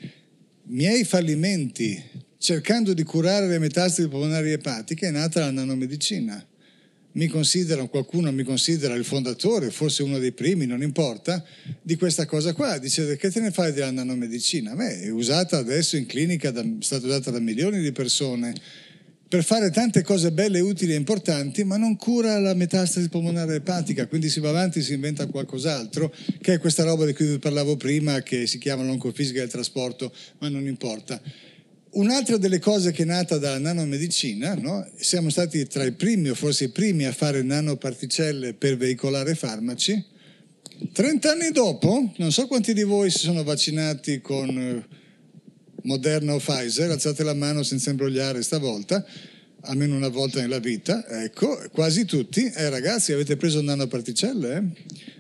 miei fallimenti, cercando di curare le metastasi polmonari epatiche, è nata la nanomedicina. Mi considerano, qualcuno mi considera il fondatore, forse uno dei primi, non importa, di questa cosa qua. Dice, che te ne fai della nanomedicina? Beh, è usata adesso in clinica, da, è stata usata da milioni di persone per fare tante cose belle, utili e importanti, ma non cura la metastasi polmonare epatica, quindi si va avanti e si inventa qualcos'altro, che è questa roba di cui vi parlavo prima, che si chiama l'oncofisica del trasporto, ma non importa. Un'altra delle cose che è nata dalla nanomedicina, no? Siamo stati tra i primi o forse i primi a fare nanoparticelle per veicolare farmaci. trent'anni dopo, non so quanti di voi si sono vaccinati con Moderna o Pfizer, alzate la mano senza imbrogliare stavolta, almeno una volta nella vita, ecco, quasi tutti. Eh ragazzi, avete preso nanoparticelle, eh?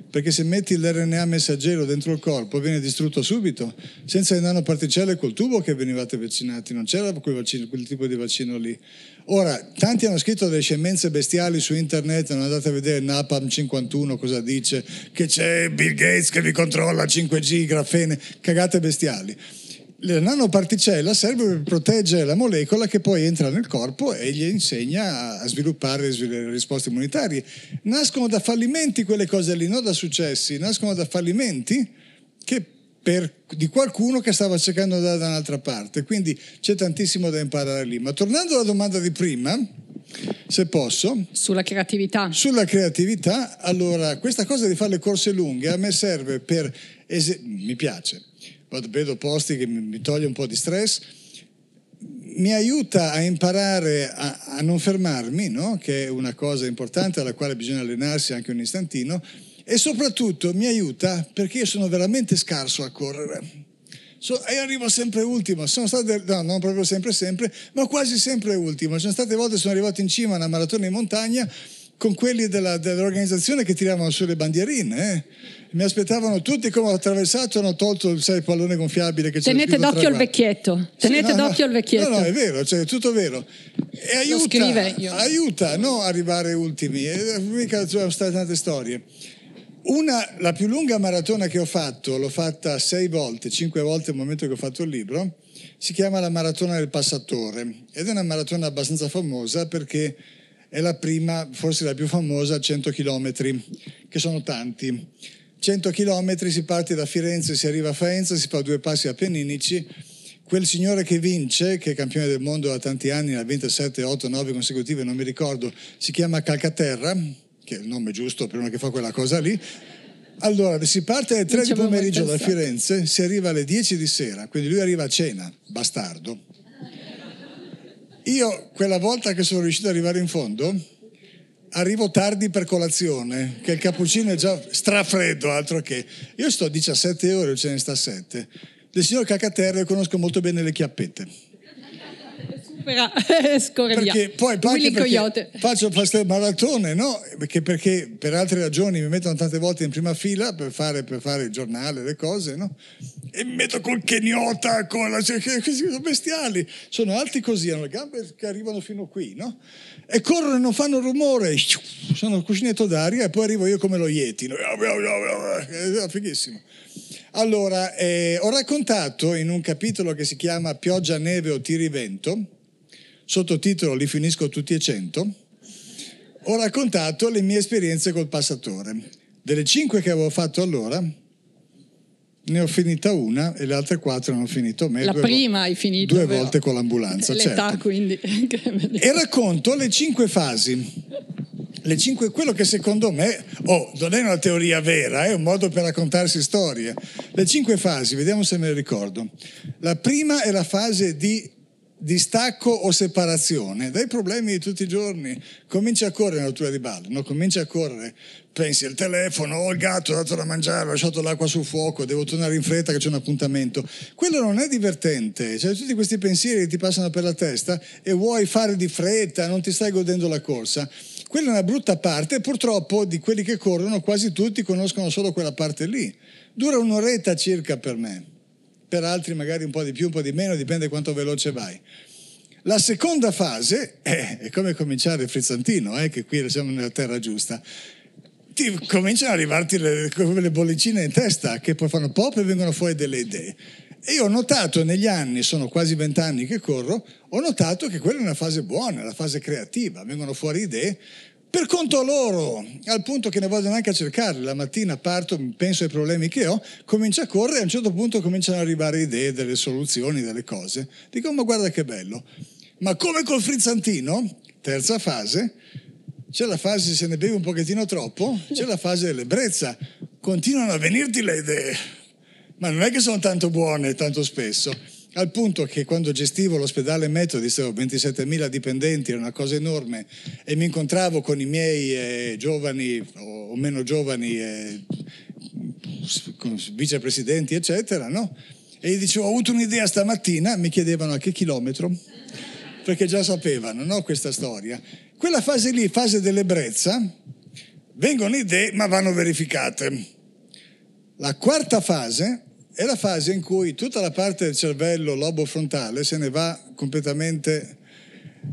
Perché se metti l'erre enne a messaggero dentro il corpo viene distrutto subito, senza le nanoparticelle col tubo che venivate vaccinati, non c'era quel, vaccino, quel tipo di vaccino lì. Ora, tanti hanno scritto delle scemenze bestiali su internet, non andate a vedere napalm cinquantuno cosa dice, che c'è Bill Gates che vi controlla, cinque G, grafene, cagate bestiali. La nanoparticella serve per proteggere la molecola che poi entra nel corpo e gli insegna a sviluppare le risposte immunitarie. Nascono da fallimenti quelle cose lì, non da successi, nascono da fallimenti che per, di qualcuno che stava cercando da, da un'altra parte. Quindi c'è tantissimo da imparare lì. Ma tornando alla domanda di prima, se posso. Sulla creatività. Sulla creatività. Allora, questa cosa di fare le corse lunghe a me serve per... Ese- mi piace. Vado, vedo posti che mi, mi toglie un po' di stress. Mi aiuta a imparare a, a non fermarmi, no? Che è una cosa importante alla quale bisogna allenarsi anche un istantino. E soprattutto mi aiuta perché io sono veramente scarso a correre. So, io arrivo sempre ultimo, sono stato, no, non proprio sempre sempre, ma quasi sempre ultimo. Ci sono state volte che sono arrivato in cima a una maratona in montagna con quelli della, dell'organizzazione che tiravano sulle bandierine, eh. Mi aspettavano tutti come ho attraversato, hanno tolto sai, il pallone gonfiabile che c'era. Tenete d'occhio il vecchietto. Tenete sì, no, d'occhio no, il vecchietto. No, no, è vero, cioè è tutto vero. E aiuta, aiuta, no, arrivare ultimi. E, mica sono state tante storie. Una, la più lunga maratona che ho fatto, l'ho fatta sei volte, cinque volte al momento che ho fatto il libro, si chiama la maratona del Passatore ed è una maratona abbastanza famosa perché è la prima, forse la più famosa, a cento chilometri, che sono tanti. cento chilometri, si parte da Firenze, si arriva a Faenza, si fa due passi appenninici. Quel signore che vince, che è campione del mondo da tanti anni, ha vinto sette, otto, nove consecutive, non mi ricordo, si chiama Calcaterra, che è il nome giusto per uno che fa quella cosa lì. Allora, si parte alle tre di pomeriggio da Firenze, si arriva alle dieci di sera, quindi lui arriva a cena, bastardo. Io, quella volta che sono riuscito ad arrivare in fondo, arrivo tardi per colazione, che il cappuccino è già strafreddo, altro che. Io sto diciassette ore, ce ne sta sette. Del signor Calcaterra io conosco molto bene le chiappette. Scorre via. Perché poi perché faccio il maratone, no? Perché, perché per altre ragioni mi mettono tante volte in prima fila per fare, per fare il giornale, le cose, no? E mi metto col keniota, con la, cioè, che, che sono bestiali, sono alti così, hanno le gambe che arrivano fino qui, no? E corrono e non fanno rumore, sono un cuscinetto d'aria e poi arrivo io come lo Yeti, è fighissimo. Allora, eh, ho raccontato in un capitolo che si chiama Pioggia, neve o tirivento, sottotitolo Li finisco tutti e cento, ho raccontato le mie esperienze col Passatore. Delle cinque che avevo fatto allora, ne ho finita una e le altre quattro hanno finito me. La due prima vo- hai finito due però. volte con l'ambulanza. L'età, certo. Quindi. E racconto le cinque fasi. Le cinque, quello che secondo me, oh, non è una teoria vera, è un modo per raccontarsi storie. Le cinque fasi, vediamo se me le ricordo. La prima è la fase di distacco o separazione dai problemi di tutti i giorni. Cominci a correre nella tua ribalta, no? Cominci a correre, pensi al telefono, ho il gatto, ho dato da mangiare, ho lasciato l'acqua sul fuoco, devo tornare in fretta che c'è un appuntamento. Quello non è divertente, cioè tutti questi pensieri che ti passano per la testa e vuoi fare di fretta, non ti stai godendo la corsa. Quella è una brutta parte, purtroppo di quelli che corrono quasi tutti conoscono solo quella parte lì. Dura un'oretta circa per me, per altri magari un po' di più, un po' di meno, dipende quanto veloce vai. La seconda fase eh, è come cominciare il frizzantino, eh, che qui siamo nella terra giusta. Ti cominciano ad arrivarti le, le bollicine in testa che poi fanno pop e vengono fuori delle idee. E io ho notato negli anni, sono quasi vent'anni che corro, ho notato che quella è una fase buona, la fase creativa, vengono fuori idee per conto loro, al punto che ne vado neanche a cercarle. La mattina parto, penso ai problemi che ho, comincio a correre e a un certo punto cominciano ad arrivare idee, delle soluzioni, delle cose. Dico, ma guarda che bello. Ma come col frizzantino, terza fase, c'è la fase se ne bevi un pochettino troppo, c'è la fase dell'ebbrezza. Continuano a venirti le idee, ma non è che sono tanto buone tanto spesso. Al punto che quando gestivo l'ospedale Methodist, avevo ventisettemila dipendenti, era una cosa enorme, e mi incontravo con i miei eh, giovani o meno giovani eh, vicepresidenti, eccetera, no? E gli dicevo, ho avuto un'idea stamattina, mi chiedevano a che chilometro, perché già sapevano, no? Questa storia. Quella fase lì, fase dell'ebbrezza, vengono idee ma vanno verificate. La quarta fase è la fase in cui tutta la parte del cervello, lobo frontale, se ne va completamente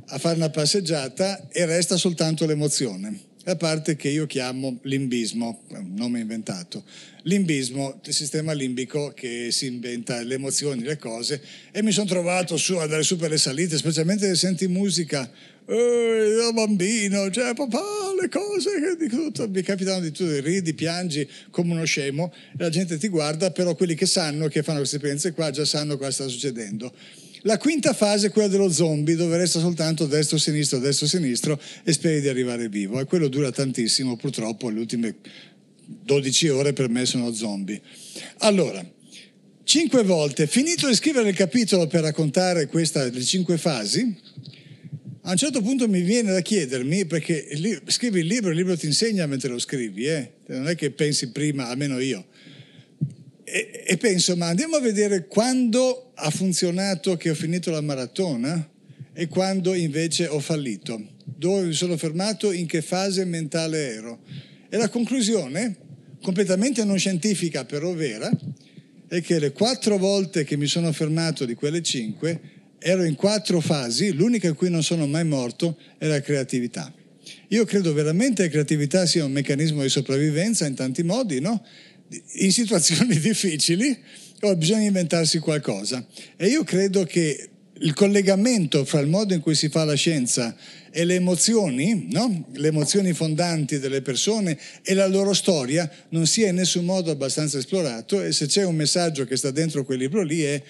a fare una passeggiata e resta soltanto l'emozione. La parte che io chiamo limbismo, è un nome inventato. Limbismo, il sistema limbico che si inventa le emozioni, le cose, e mi sono trovato su ad andare su per le salite, specialmente se senti musica, eh, da bambino, cioè papà, le cose, che di tutto, mi capitano di tutto, ridi, piangi come uno scemo, la gente ti guarda, però quelli che sanno, che fanno queste esperienze qua, già sanno cosa sta succedendo. La quinta fase è quella dello zombie, dove resta soltanto destro-sinistro, destro-sinistro e speri di arrivare vivo. E quello dura tantissimo, purtroppo, le ultime dodici ore per me sono zombie. Allora, cinque volte, finito di scrivere il capitolo per raccontare questa, le cinque fasi, a un certo punto mi viene da chiedermi, perché il li- scrivi il libro, il libro ti insegna mentre lo scrivi, eh? Non è che pensi prima, almeno io. E, e penso, ma andiamo a vedere quando ha funzionato che ho finito la maratona e quando invece ho fallito, dove mi sono fermato, in che fase mentale ero. E la conclusione, completamente non scientifica però vera, è che le quattro volte che mi sono fermato di quelle cinque ero in quattro fasi, l'unica in cui non sono mai morto è la creatività. Io credo veramente che la creatività sia un meccanismo di sopravvivenza in tanti modi, no? In situazioni difficili bisogna inventarsi qualcosa. E io credo che il collegamento fra il modo in cui si fa la scienza e le emozioni, no? Le emozioni fondanti delle persone e la loro storia non sia in nessun modo abbastanza esplorato, e se c'è un messaggio che sta dentro quel libro lì è: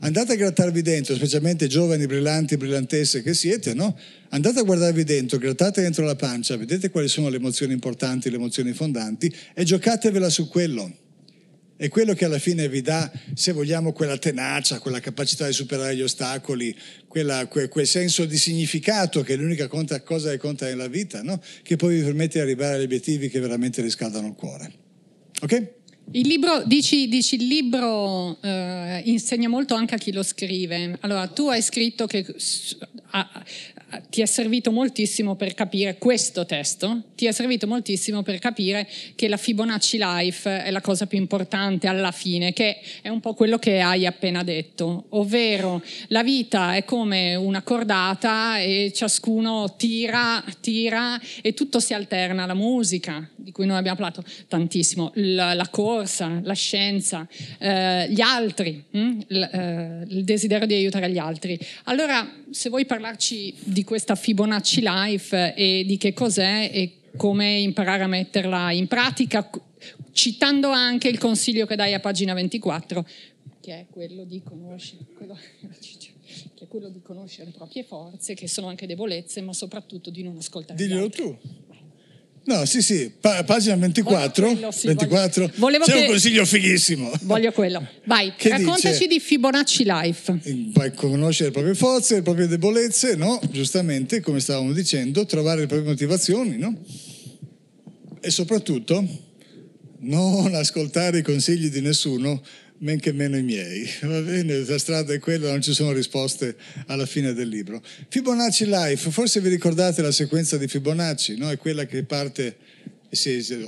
andate a grattarvi dentro, specialmente giovani, brillanti, brillantesse che siete, no? Andate a guardarvi dentro, grattate dentro la pancia, vedete quali sono le emozioni importanti, le emozioni fondanti, e giocatevela su quello. È quello che alla fine vi dà, se vogliamo, quella tenacia, quella capacità di superare gli ostacoli, quella, que, quel senso di significato che è l'unica conta, cosa che conta nella vita, no? Che poi vi permette di arrivare agli obiettivi che veramente riscaldano il cuore. Ok? Il libro, dici, dici il libro eh, insegna molto anche a chi lo scrive. Allora, tu hai scritto che a, a, ti è servito moltissimo per capire questo testo, ti è servito moltissimo per capire che la Fibonacci Life è la cosa più importante alla fine, che è un po' quello che hai appena detto, ovvero la vita è come una cordata e ciascuno tira, tira e tutto si alterna, la musica, di cui noi abbiamo parlato tantissimo, la, la corda, la scienza, eh, gli altri, mh? L- eh, il desiderio di aiutare gli altri. Allora, se vuoi parlarci di questa Fibonacci Life e di che cos'è e come imparare a metterla in pratica, citando anche il consiglio che dai a pagina ventiquattro, che è quello di conoscere, quello, che è quello di conoscere le proprie forze, che sono anche debolezze, ma soprattutto di non ascoltare. Diglielo tu. No, sì, sì, pa- pagina ventiquattro, quello, sì, ventiquattro. Voglio... c'è che... un consiglio fighissimo. Voglio quello. Vai, che raccontaci dice? Di Fibonacci Life. Puoi conoscere le proprie forze, le proprie debolezze, no? Giustamente, come stavamo dicendo, trovare le proprie motivazioni, no? E soprattutto non ascoltare i consigli di nessuno, men che meno i miei. Va bene, la strada è quella, non ci sono risposte alla fine del libro. Fibonacci Life, forse vi ricordate la sequenza di Fibonacci, no? È quella che parte,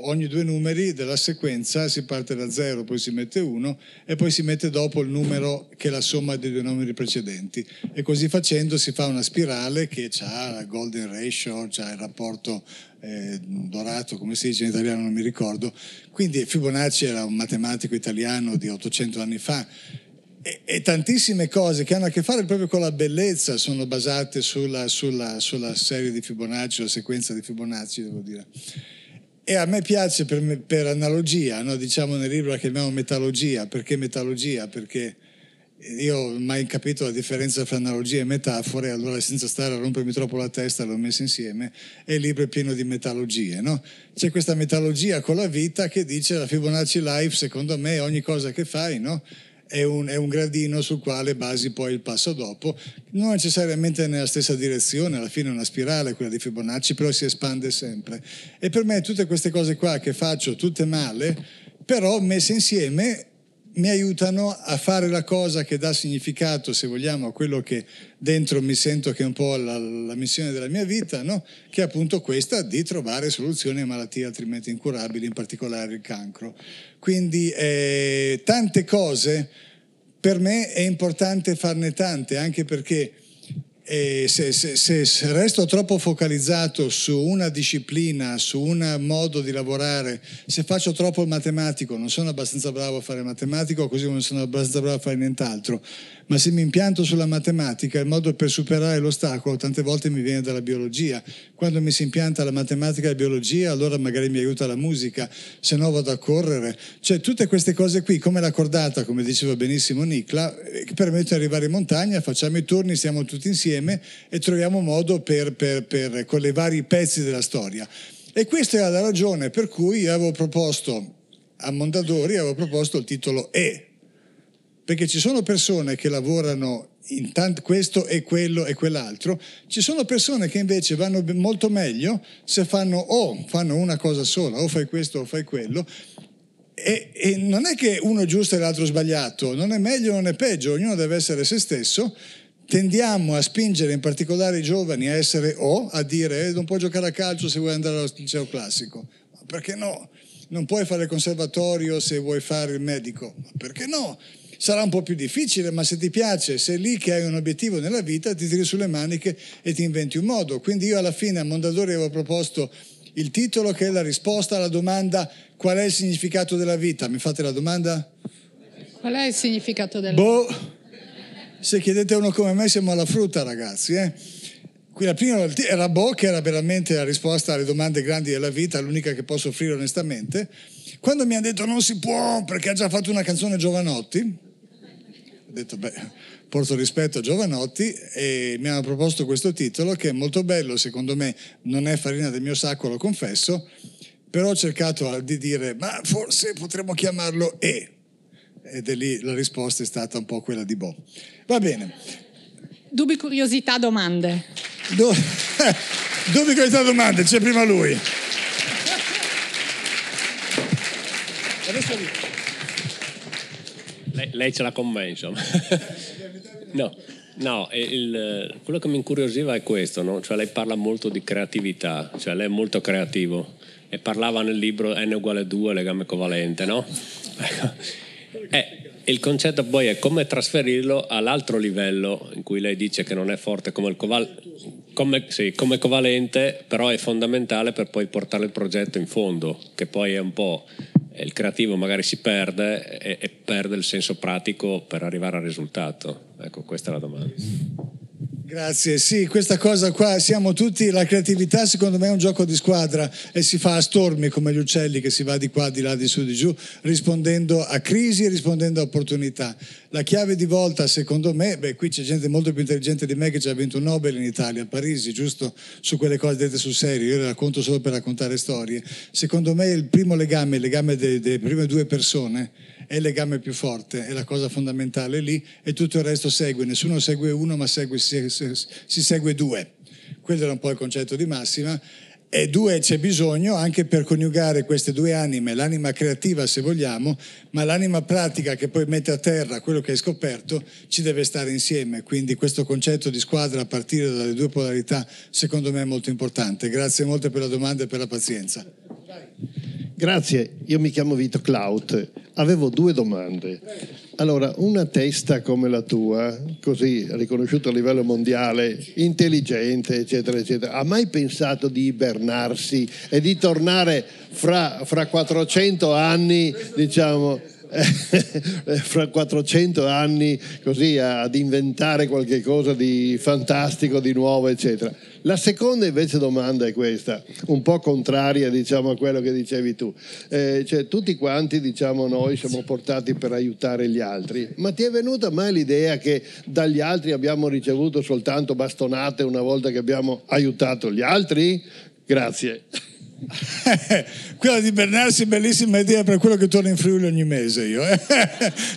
ogni due numeri della sequenza si parte da zero, poi si mette uno e poi si mette dopo il numero che è la somma dei due numeri precedenti, e così facendo si fa una spirale che ha la golden ratio, c'ha il rapporto eh, dorato, come si dice in italiano non mi ricordo. Quindi Fibonacci era un matematico italiano di ottocento anni fa, e, e tantissime cose che hanno a che fare proprio con la bellezza sono basate sulla, sulla, sulla serie di Fibonacci, la sequenza di Fibonacci, devo dire. E a me piace per, me, per analogia, no? Diciamo nel libro la chiamiamo metalogia. Perché metalogia? Perché io ho mai capito la differenza tra analogia e metafore, allora senza stare a rompermi troppo la testa l'ho messo insieme, e il libro è pieno di metalogie, no? C'è questa metalogia con la vita che dice la Fibonacci Life, secondo me ogni cosa che fai, no? È un, è un gradino sul quale basi poi il passo dopo, non necessariamente nella stessa direzione, alla fine è una spirale quella di Fibonacci, però si espande sempre. E per me tutte queste cose qua che faccio, tutte male, però messe insieme mi aiutano a fare la cosa che dà significato, se vogliamo, a quello che dentro mi sento che è un po' la, la missione della mia vita, no? Che è appunto questa di trovare soluzioni a malattie altrimenti incurabili, in particolare il cancro. Quindi eh, tante cose, per me è importante farne tante, anche perché E se, se, se, se resto troppo focalizzato su una disciplina, su un modo di lavorare, se faccio troppo il matematico, non sono abbastanza bravo a fare il matematico, così come non sono abbastanza bravo a fare nient'altro, ma se mi impianto sulla matematica, il modo per superare l'ostacolo tante volte mi viene dalla biologia. Quando mi si impianta la matematica e la biologia, allora magari mi aiuta la musica, se no vado a correre. Cioè tutte queste cose qui, come la cordata, come diceva benissimo Nicla, che permette di arrivare in montagna, facciamo i turni, siamo tutti insieme e troviamo modo per, per, per con i vari pezzi della storia. E questa era la ragione per cui io avevo proposto a Mondadori avevo proposto il titolo E, perché ci sono persone che lavorano in tant- questo e quello e quell'altro, ci sono persone che invece vanno molto meglio se fanno o fanno una cosa sola, o fai questo o fai quello. E, e non è che uno è giusto e l'altro è sbagliato, non è meglio, non è peggio, ognuno deve essere se stesso. Tendiamo a spingere in particolare i giovani a essere o a dire eh, non puoi giocare a calcio se vuoi andare al liceo classico, ma perché no? Non puoi fare il conservatorio se vuoi fare il medico, ma perché no? Sarà un po' più difficile, ma se ti piace, se è lì che hai un obiettivo nella vita, ti tiri sulle maniche e ti inventi un modo. Quindi io alla fine a Mondadori avevo proposto il titolo che è la risposta alla domanda qual è il significato della vita. Mi fate la domanda? Qual è il significato della vita? Boh! Se chiedete a uno come me siamo alla frutta, ragazzi, eh? Qui la prima era boh, che era veramente la risposta alle domande grandi della vita, l'unica che posso offrire onestamente. Quando mi hanno detto non si può perché ha già fatto una canzone Giovanotti, ho detto beh, porto rispetto a Giovanotti, e mi hanno proposto questo titolo che è molto bello, secondo me non è farina del mio sacco, lo confesso, però ho cercato di dire ma forse potremmo chiamarlo E. Ed è lì la risposta è stata un po' quella di boh. Va bene. Dubbi, curiosità, domande. Du- Dubbi, curiosità, domande. C'è prima lui. Adesso lui. Lei, lei ce l'ha con me, insomma. No, no il, quello che mi incuriosiva è questo, no? Cioè lei parla molto di creatività, cioè lei è molto creativo. E parlava nel libro enne uguale due, legame covalente, no? Eh, il concetto poi è come trasferirlo all'altro livello in cui lei dice che non è forte come, il coval- come, sì, come covalente, però è fondamentale per poi portare il progetto in fondo, che poi è un po' il creativo magari si perde e, e perde il senso pratico per arrivare al risultato. Ecco, questa è la domanda. Grazie, sì, questa cosa qua siamo tutti, la creatività secondo me è un gioco di squadra e si fa a stormi come gli uccelli, che si va di qua, di là, di su, di giù, rispondendo a crisi e rispondendo a opportunità. La chiave di volta secondo me, beh qui c'è gente molto più intelligente di me che ci ha vinto un Nobel in Italia, a Parisi, giusto, su quelle cose dette sul serio, io le racconto solo per raccontare storie. Secondo me il primo legame, il legame delle, delle prime due persone è il legame più forte, è la cosa fondamentale lì, e tutto il resto segue, nessuno segue uno ma segue, si, si segue due, quello era un po' il concetto di massima, e due c'è bisogno anche per coniugare queste due anime, l'anima creativa se vogliamo, ma l'anima pratica che poi mette a terra quello che hai scoperto ci deve stare insieme, quindi questo concetto di squadra a partire dalle due polarità secondo me è molto importante. Grazie molto per la domanda e per la pazienza. Grazie, io mi chiamo Vito Claut, avevo due domande. Allora, una testa come la tua, così riconosciuta a livello mondiale, intelligente, eccetera, eccetera, ha mai pensato di ibernarsi e di tornare fra, fra quattrocento anni, diciamo, fra quattrocento anni così ad inventare qualche cosa di fantastico, di nuovo, eccetera? La seconda invece domanda è questa, un po' contraria diciamo a quello che dicevi tu, eh, cioè tutti quanti diciamo noi siamo portati per aiutare gli altri, ma ti è venuta mai l'idea che dagli altri abbiamo ricevuto soltanto bastonate una volta che abbiamo aiutato gli altri? Grazie. Quella di ibernarsi è bellissima idea per quello che torno in Friuli ogni mese io.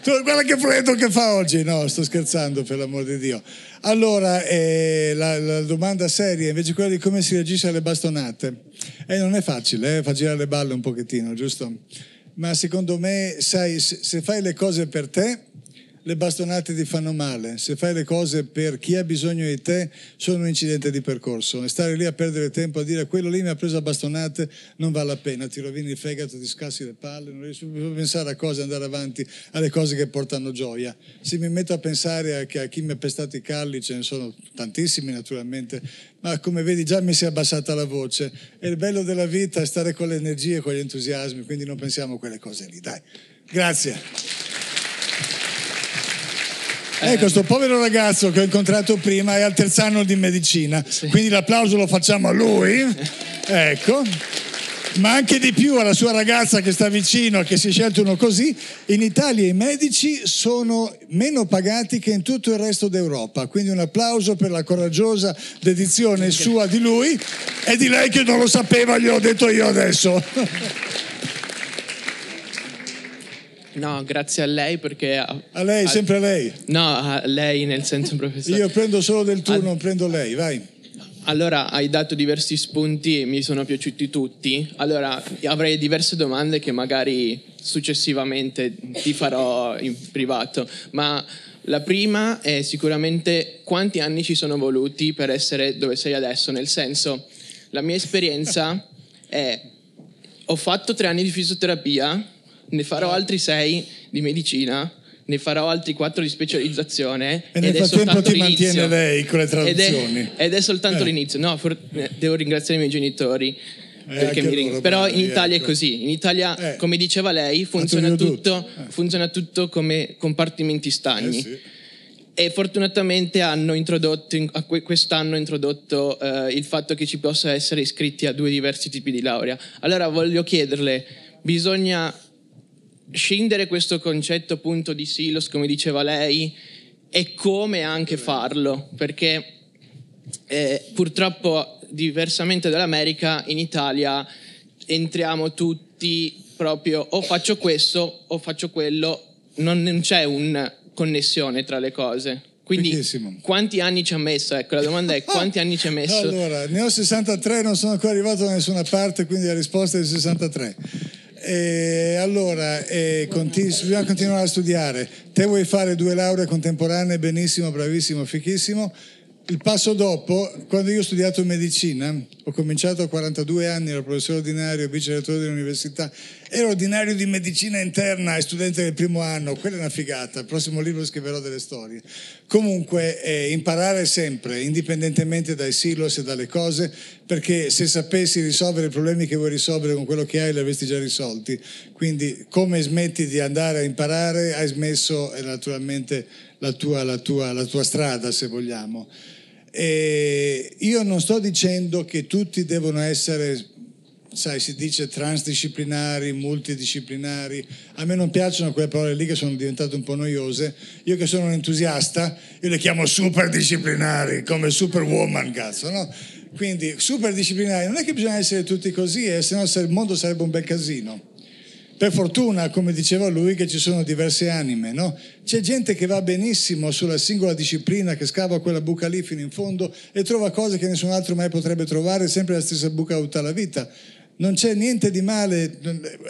Guarda che freddo che fa oggi. No, sto scherzando, per l'amor di Dio. Allora eh, la, la domanda seria invece, quella di come si reagisce alle bastonate, eh, non è facile, eh, fa girare le balle un pochettino, giusto? Ma secondo me, sai, se fai le cose per te le bastonate ti fanno male, se fai le cose per chi ha bisogno di te sono un incidente di percorso, e stare lì a perdere tempo a dire quello lì mi ha preso a bastonate non vale la pena, ti rovini il fegato, ti scassi le palle, non riesco più a pensare a cose, andare avanti alle cose che portano gioia. Se mi metto a pensare a, che a chi mi ha pestato i calli, ce ne sono tantissimi naturalmente, ma come vedi già mi si è abbassata la voce, e il bello della vita è stare con le energie e con gli entusiasmi, quindi non pensiamo a quelle cose lì, dai. Grazie. Ecco, sto povero ragazzo che ho incontrato prima è al terzo anno di medicina, sì. Quindi l'applauso lo facciamo a lui, ecco, ma anche di più alla sua ragazza che sta vicino, che si è scelto uno così. In Italia i medici sono meno pagati che in tutto il resto d'Europa, quindi un applauso per la coraggiosa dedizione sua, di lui e di lei che non lo sapeva, gli ho detto io adesso. No, grazie a lei perché... A, a lei, a, sempre a lei? No, a lei nel senso professore. Io prendo solo del tuo, non prendo lei, vai. Allora, hai dato diversi spunti e mi sono piaciuti tutti. Allora, avrei diverse domande che magari successivamente ti farò in privato. Ma la prima è sicuramente quanti anni ci sono voluti per essere dove sei adesso. Nel senso, la mia esperienza è... Ho fatto tre anni di fisioterapia... Ne farò altri sei di medicina, ne farò altri quattro di specializzazione. E nel frattempo ti mantiene lei con le traduzioni. Ed è, ed è soltanto eh. l'inizio. No, for- devo ringraziare i miei genitori. Eh, perché mi ring- però in Italia ecco. è così. In Italia, eh. come diceva lei, funziona tutto, eh. funziona tutto come compartimenti stagni. Eh sì. E fortunatamente hanno introdotto, quest'anno introdotto eh, il fatto che ci possa essere iscritti a due diversi tipi di laurea. Allora voglio chiederle, bisogna... scindere questo concetto appunto di silos come diceva lei e come anche farlo, perché eh, purtroppo diversamente dall'America in Italia entriamo tutti proprio o faccio questo o faccio quello, non, non c'è una connessione tra le cose. Quindi Benissimo. Quanti anni ci ha messo? Ecco, la domanda è quanti anni ci ha messo? Allora, ne ho sessantatré, non sono ancora arrivato da nessuna parte, quindi la risposta è di sessantatré. E allora eh, continu- bisogna continuare a studiare. Te vuoi fare due lauree contemporanee, benissimo, bravissimo, fichissimo. Il passo dopo, quando io ho studiato medicina, ho cominciato a quarantadue anni, ero professore ordinario, vice rettore dell'università, ero ordinario di medicina interna e studente del primo anno, quella è una figata, il prossimo libro scriverò delle storie. Comunque eh, imparare sempre, indipendentemente dai silos e dalle cose, perché se sapessi risolvere i problemi che vuoi risolvere con quello che hai, li avresti già risolti. Quindi come smetti di andare a imparare, hai smesso eh, naturalmente la tua, la tua, la tua strada, se vogliamo. E io non sto dicendo che tutti devono essere, sai, si dice transdisciplinari, multidisciplinari. A me non piacciono quelle parole lì che sono diventate un po' noiose. Io che sono un entusiasta, io le chiamo superdisciplinari, come Superwoman, cazzo, no? Quindi superdisciplinari, non è che bisogna essere tutti così, eh, sennò il mondo sarebbe un bel casino. Per fortuna, come diceva lui, che ci sono diverse anime, no? C'è gente che va benissimo sulla singola disciplina, che scava quella buca lì fino in fondo e trova cose che nessun altro mai potrebbe trovare, sempre la stessa buca tutta la vita. Non c'è niente di male,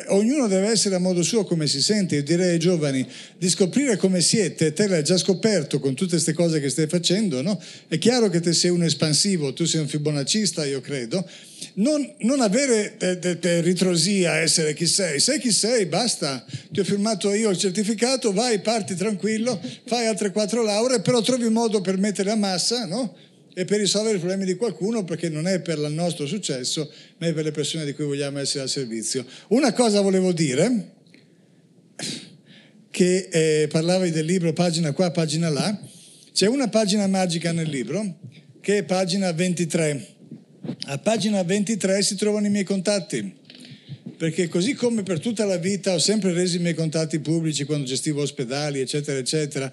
ognuno deve essere a modo suo come si sente. Io direi ai giovani di scoprire come siete, te l'hai già scoperto con tutte queste cose che stai facendo, no? È chiaro che te sei un espansivo, tu sei un fibonaccista, io credo. Non, non avere te, te, te ritrosia, essere chi sei, sei chi sei, basta, ti ho firmato io il certificato, vai, parti tranquillo, fai altre quattro lauree, però trovi modo per mettere a massa, no? E per risolvere i problemi di qualcuno, perché non è per il nostro successo, ma è per le persone di cui vogliamo essere al servizio. Una cosa volevo dire, che eh, parlavi del libro pagina qua, pagina là, c'è una pagina magica nel libro, che è pagina ventitré. A pagina ventitré si trovano i miei contatti, perché così come per tutta la vita ho sempre reso i miei contatti pubblici quando gestivo ospedali, eccetera, eccetera,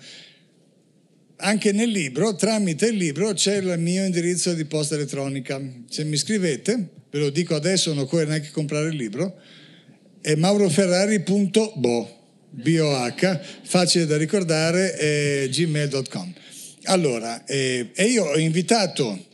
anche nel libro, tramite il libro, c'è il mio indirizzo di posta elettronica. Se mi scrivete, ve lo dico adesso, non occorre neanche comprare il libro, è mauroferrari punto bo, B O H, facile da ricordare, gmail punto com. Allora, eh, e io ho invitato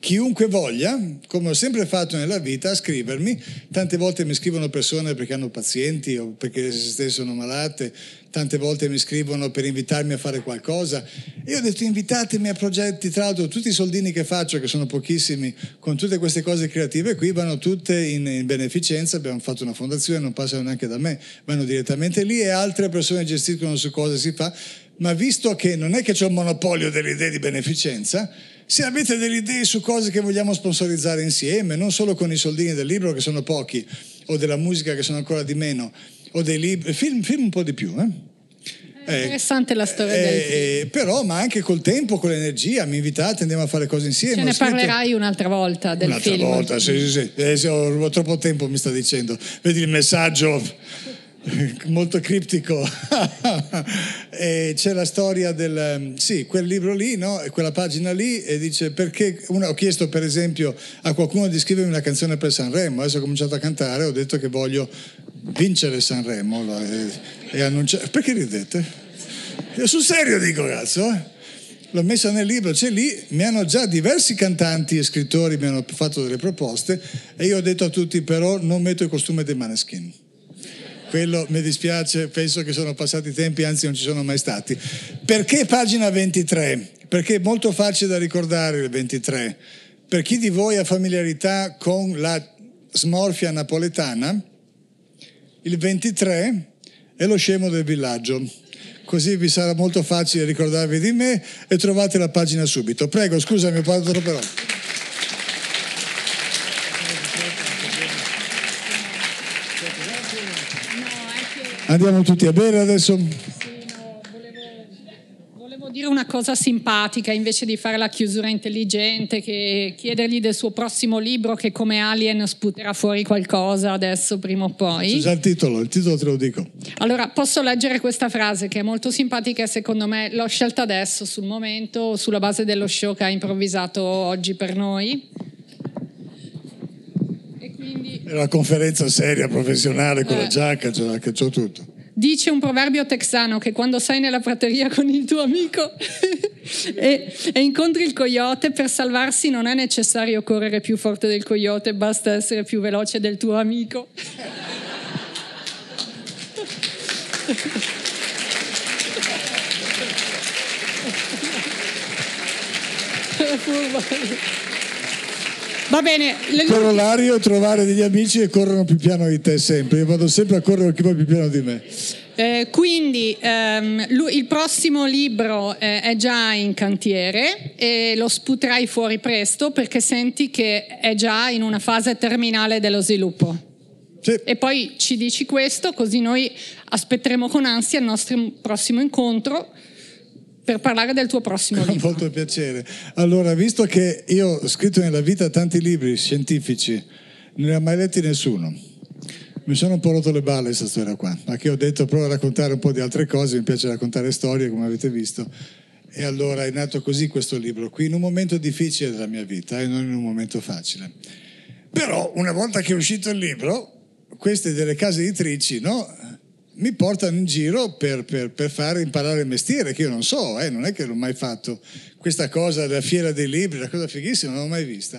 chiunque voglia, come ho sempre fatto nella vita, a scrivermi. Tante volte mi scrivono persone perché hanno pazienti o perché se stesse sono malate, tante volte mi scrivono per invitarmi a fare qualcosa. E io ho detto invitatemi a progetti, tra l'altro tutti i soldini che faccio, che sono pochissimi, con tutte queste cose creative qui vanno tutte in, in beneficenza, abbiamo fatto una fondazione, non passano neanche da me, vanno direttamente lì e altre persone gestiscono su cosa si fa. Ma visto che non è che c'è un monopolio delle idee di beneficenza, se avete delle idee su cose che vogliamo sponsorizzare insieme, non solo con i soldini del libro che sono pochi, o della musica che sono ancora di meno, o dei libri, film, film un po' di più, eh? È interessante eh, la storia eh, del film. Eh, però, ma anche col tempo, con l'energia, mi invitate, andiamo a fare cose insieme. Ce ne scritto... parlerai un'altra volta del un'altra film. Un'altra volta, sì, sì, sì. Eh, se ho troppo tempo mi sta dicendo. Vedi il messaggio... molto criptico. E c'è la storia del sì, quel libro lì, no? Quella pagina lì, e dice perché una, ho chiesto per esempio a qualcuno di scrivermi una canzone per Sanremo, adesso ho cominciato a cantare, ho detto che voglio vincere Sanremo e, e annunciare. Perché ridete? Io sul serio dico, cazzo, eh? L'ho messa nel libro, c'è lì, mi hanno già diversi cantanti e scrittori mi hanno fatto delle proposte e io ho detto a tutti però non metto il costume dei Maneskin. Quello mi dispiace, penso che sono passati i tempi, anzi non ci sono mai stati. Perché pagina ventitré? Perché è molto facile da ricordare il ventitré. Per chi di voi ha familiarità con la smorfia napoletana, il ventitré è lo scemo del villaggio. Così vi sarà molto facile ricordarvi di me e trovate la pagina subito. Prego, scusami, ho parlato troppo. Andiamo tutti a bere adesso? Sì, no, volevo, volevo dire una cosa simpatica invece di fare la chiusura intelligente, che chiedergli del suo prossimo libro che come Alien sputerà fuori qualcosa adesso prima o poi. C'è già il titolo, il titolo te lo dico. Allora, posso leggere questa frase che è molto simpatica e secondo me l'ho scelta adesso, sul momento, sulla base dello show che ha improvvisato oggi per noi. È una conferenza seria, professionale, con eh. la giacca, c'ho la, c'ho tutto. Dice un proverbio texano che quando sei nella prateria con il tuo amico e, e incontri il coyote, per salvarsi non è necessario correre più forte del coyote, basta essere più veloce del tuo amico. Va bene. Il corollario è trovare degli amici che corrono più piano di te sempre. Io vado sempre a correre chi va più piano di me. Eh, quindi ehm, lui, il prossimo libro eh, è già in cantiere e lo sputerai fuori presto perché senti che è già in una fase terminale dello sviluppo. Sì. E poi ci dici questo, così noi aspetteremo con ansia il nostro prossimo incontro per parlare del tuo prossimo libro. Con molto piacere. Allora, visto che io ho scritto nella vita tanti libri scientifici, non ne ho mai letti nessuno. Mi sono un po' rotto le balle questa storia qua, perché ho detto provo a raccontare un po' di altre cose, mi piace raccontare storie, come avete visto. E allora è nato così questo libro qui, in un momento difficile della mia vita e non in un momento facile. Però, una volta che è uscito il libro, queste delle case editrici, no? Mi portano in giro per, per, per fare imparare il mestiere, che io non so, eh, non è che l'ho mai fatto. Questa cosa della fiera dei libri, una cosa fighissima, non l'ho mai vista.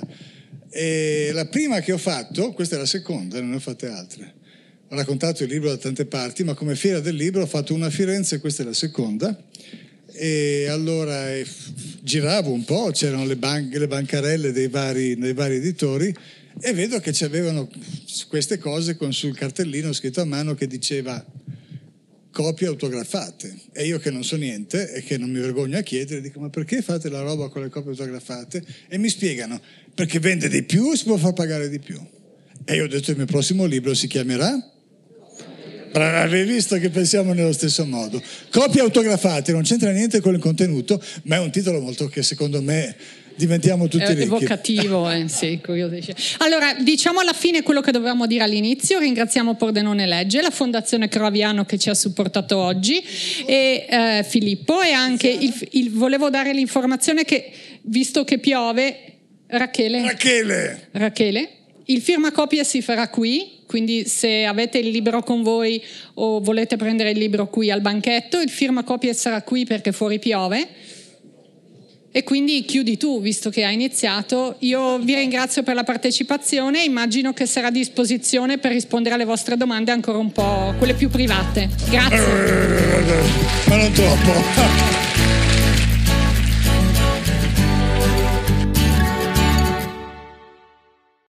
E la prima che ho fatto, questa è la seconda, non ne ho fatte altre. Ho raccontato il libro da tante parti, ma come fiera del libro ho fatto una a Firenze, questa è la seconda. E allora eh, giravo un po', c'erano le, ban- le bancarelle dei vari, dei vari editori, e vedo che ci avevano queste cose con sul cartellino scritto a mano che diceva copie autografate, e io che non so niente e che non mi vergogno a chiedere dico ma perché fate la roba con le copie autografate? E mi spiegano perché vende di più e si può far pagare di più. E io ho detto il mio prossimo libro si chiamerà, avevi visto che pensiamo nello stesso modo, copie autografate, non c'entra niente con il contenuto, ma è un titolo molto che secondo me diventiamo tutti ricchi. È evocativo, eh, sì, curioso. Allora, diciamo alla fine quello che dovevamo dire all'inizio. Ringraziamo Pordenone Legge, la Fondazione Croaviano che ci ha supportato oggi, e eh, Filippo, e anche il, il, volevo dare l'informazione che, visto che piove, Rachele, Rachele. Rachele, il firmacopie si farà qui. Quindi se avete il libro con voi o volete prendere il libro qui al banchetto, il firmacopie sarà qui perché fuori piove. E quindi chiudi tu, visto che hai iniziato. Io vi ringrazio per la partecipazione, immagino che sarà a disposizione per rispondere alle vostre domande ancora un po', quelle più private. Grazie. Ma non troppo.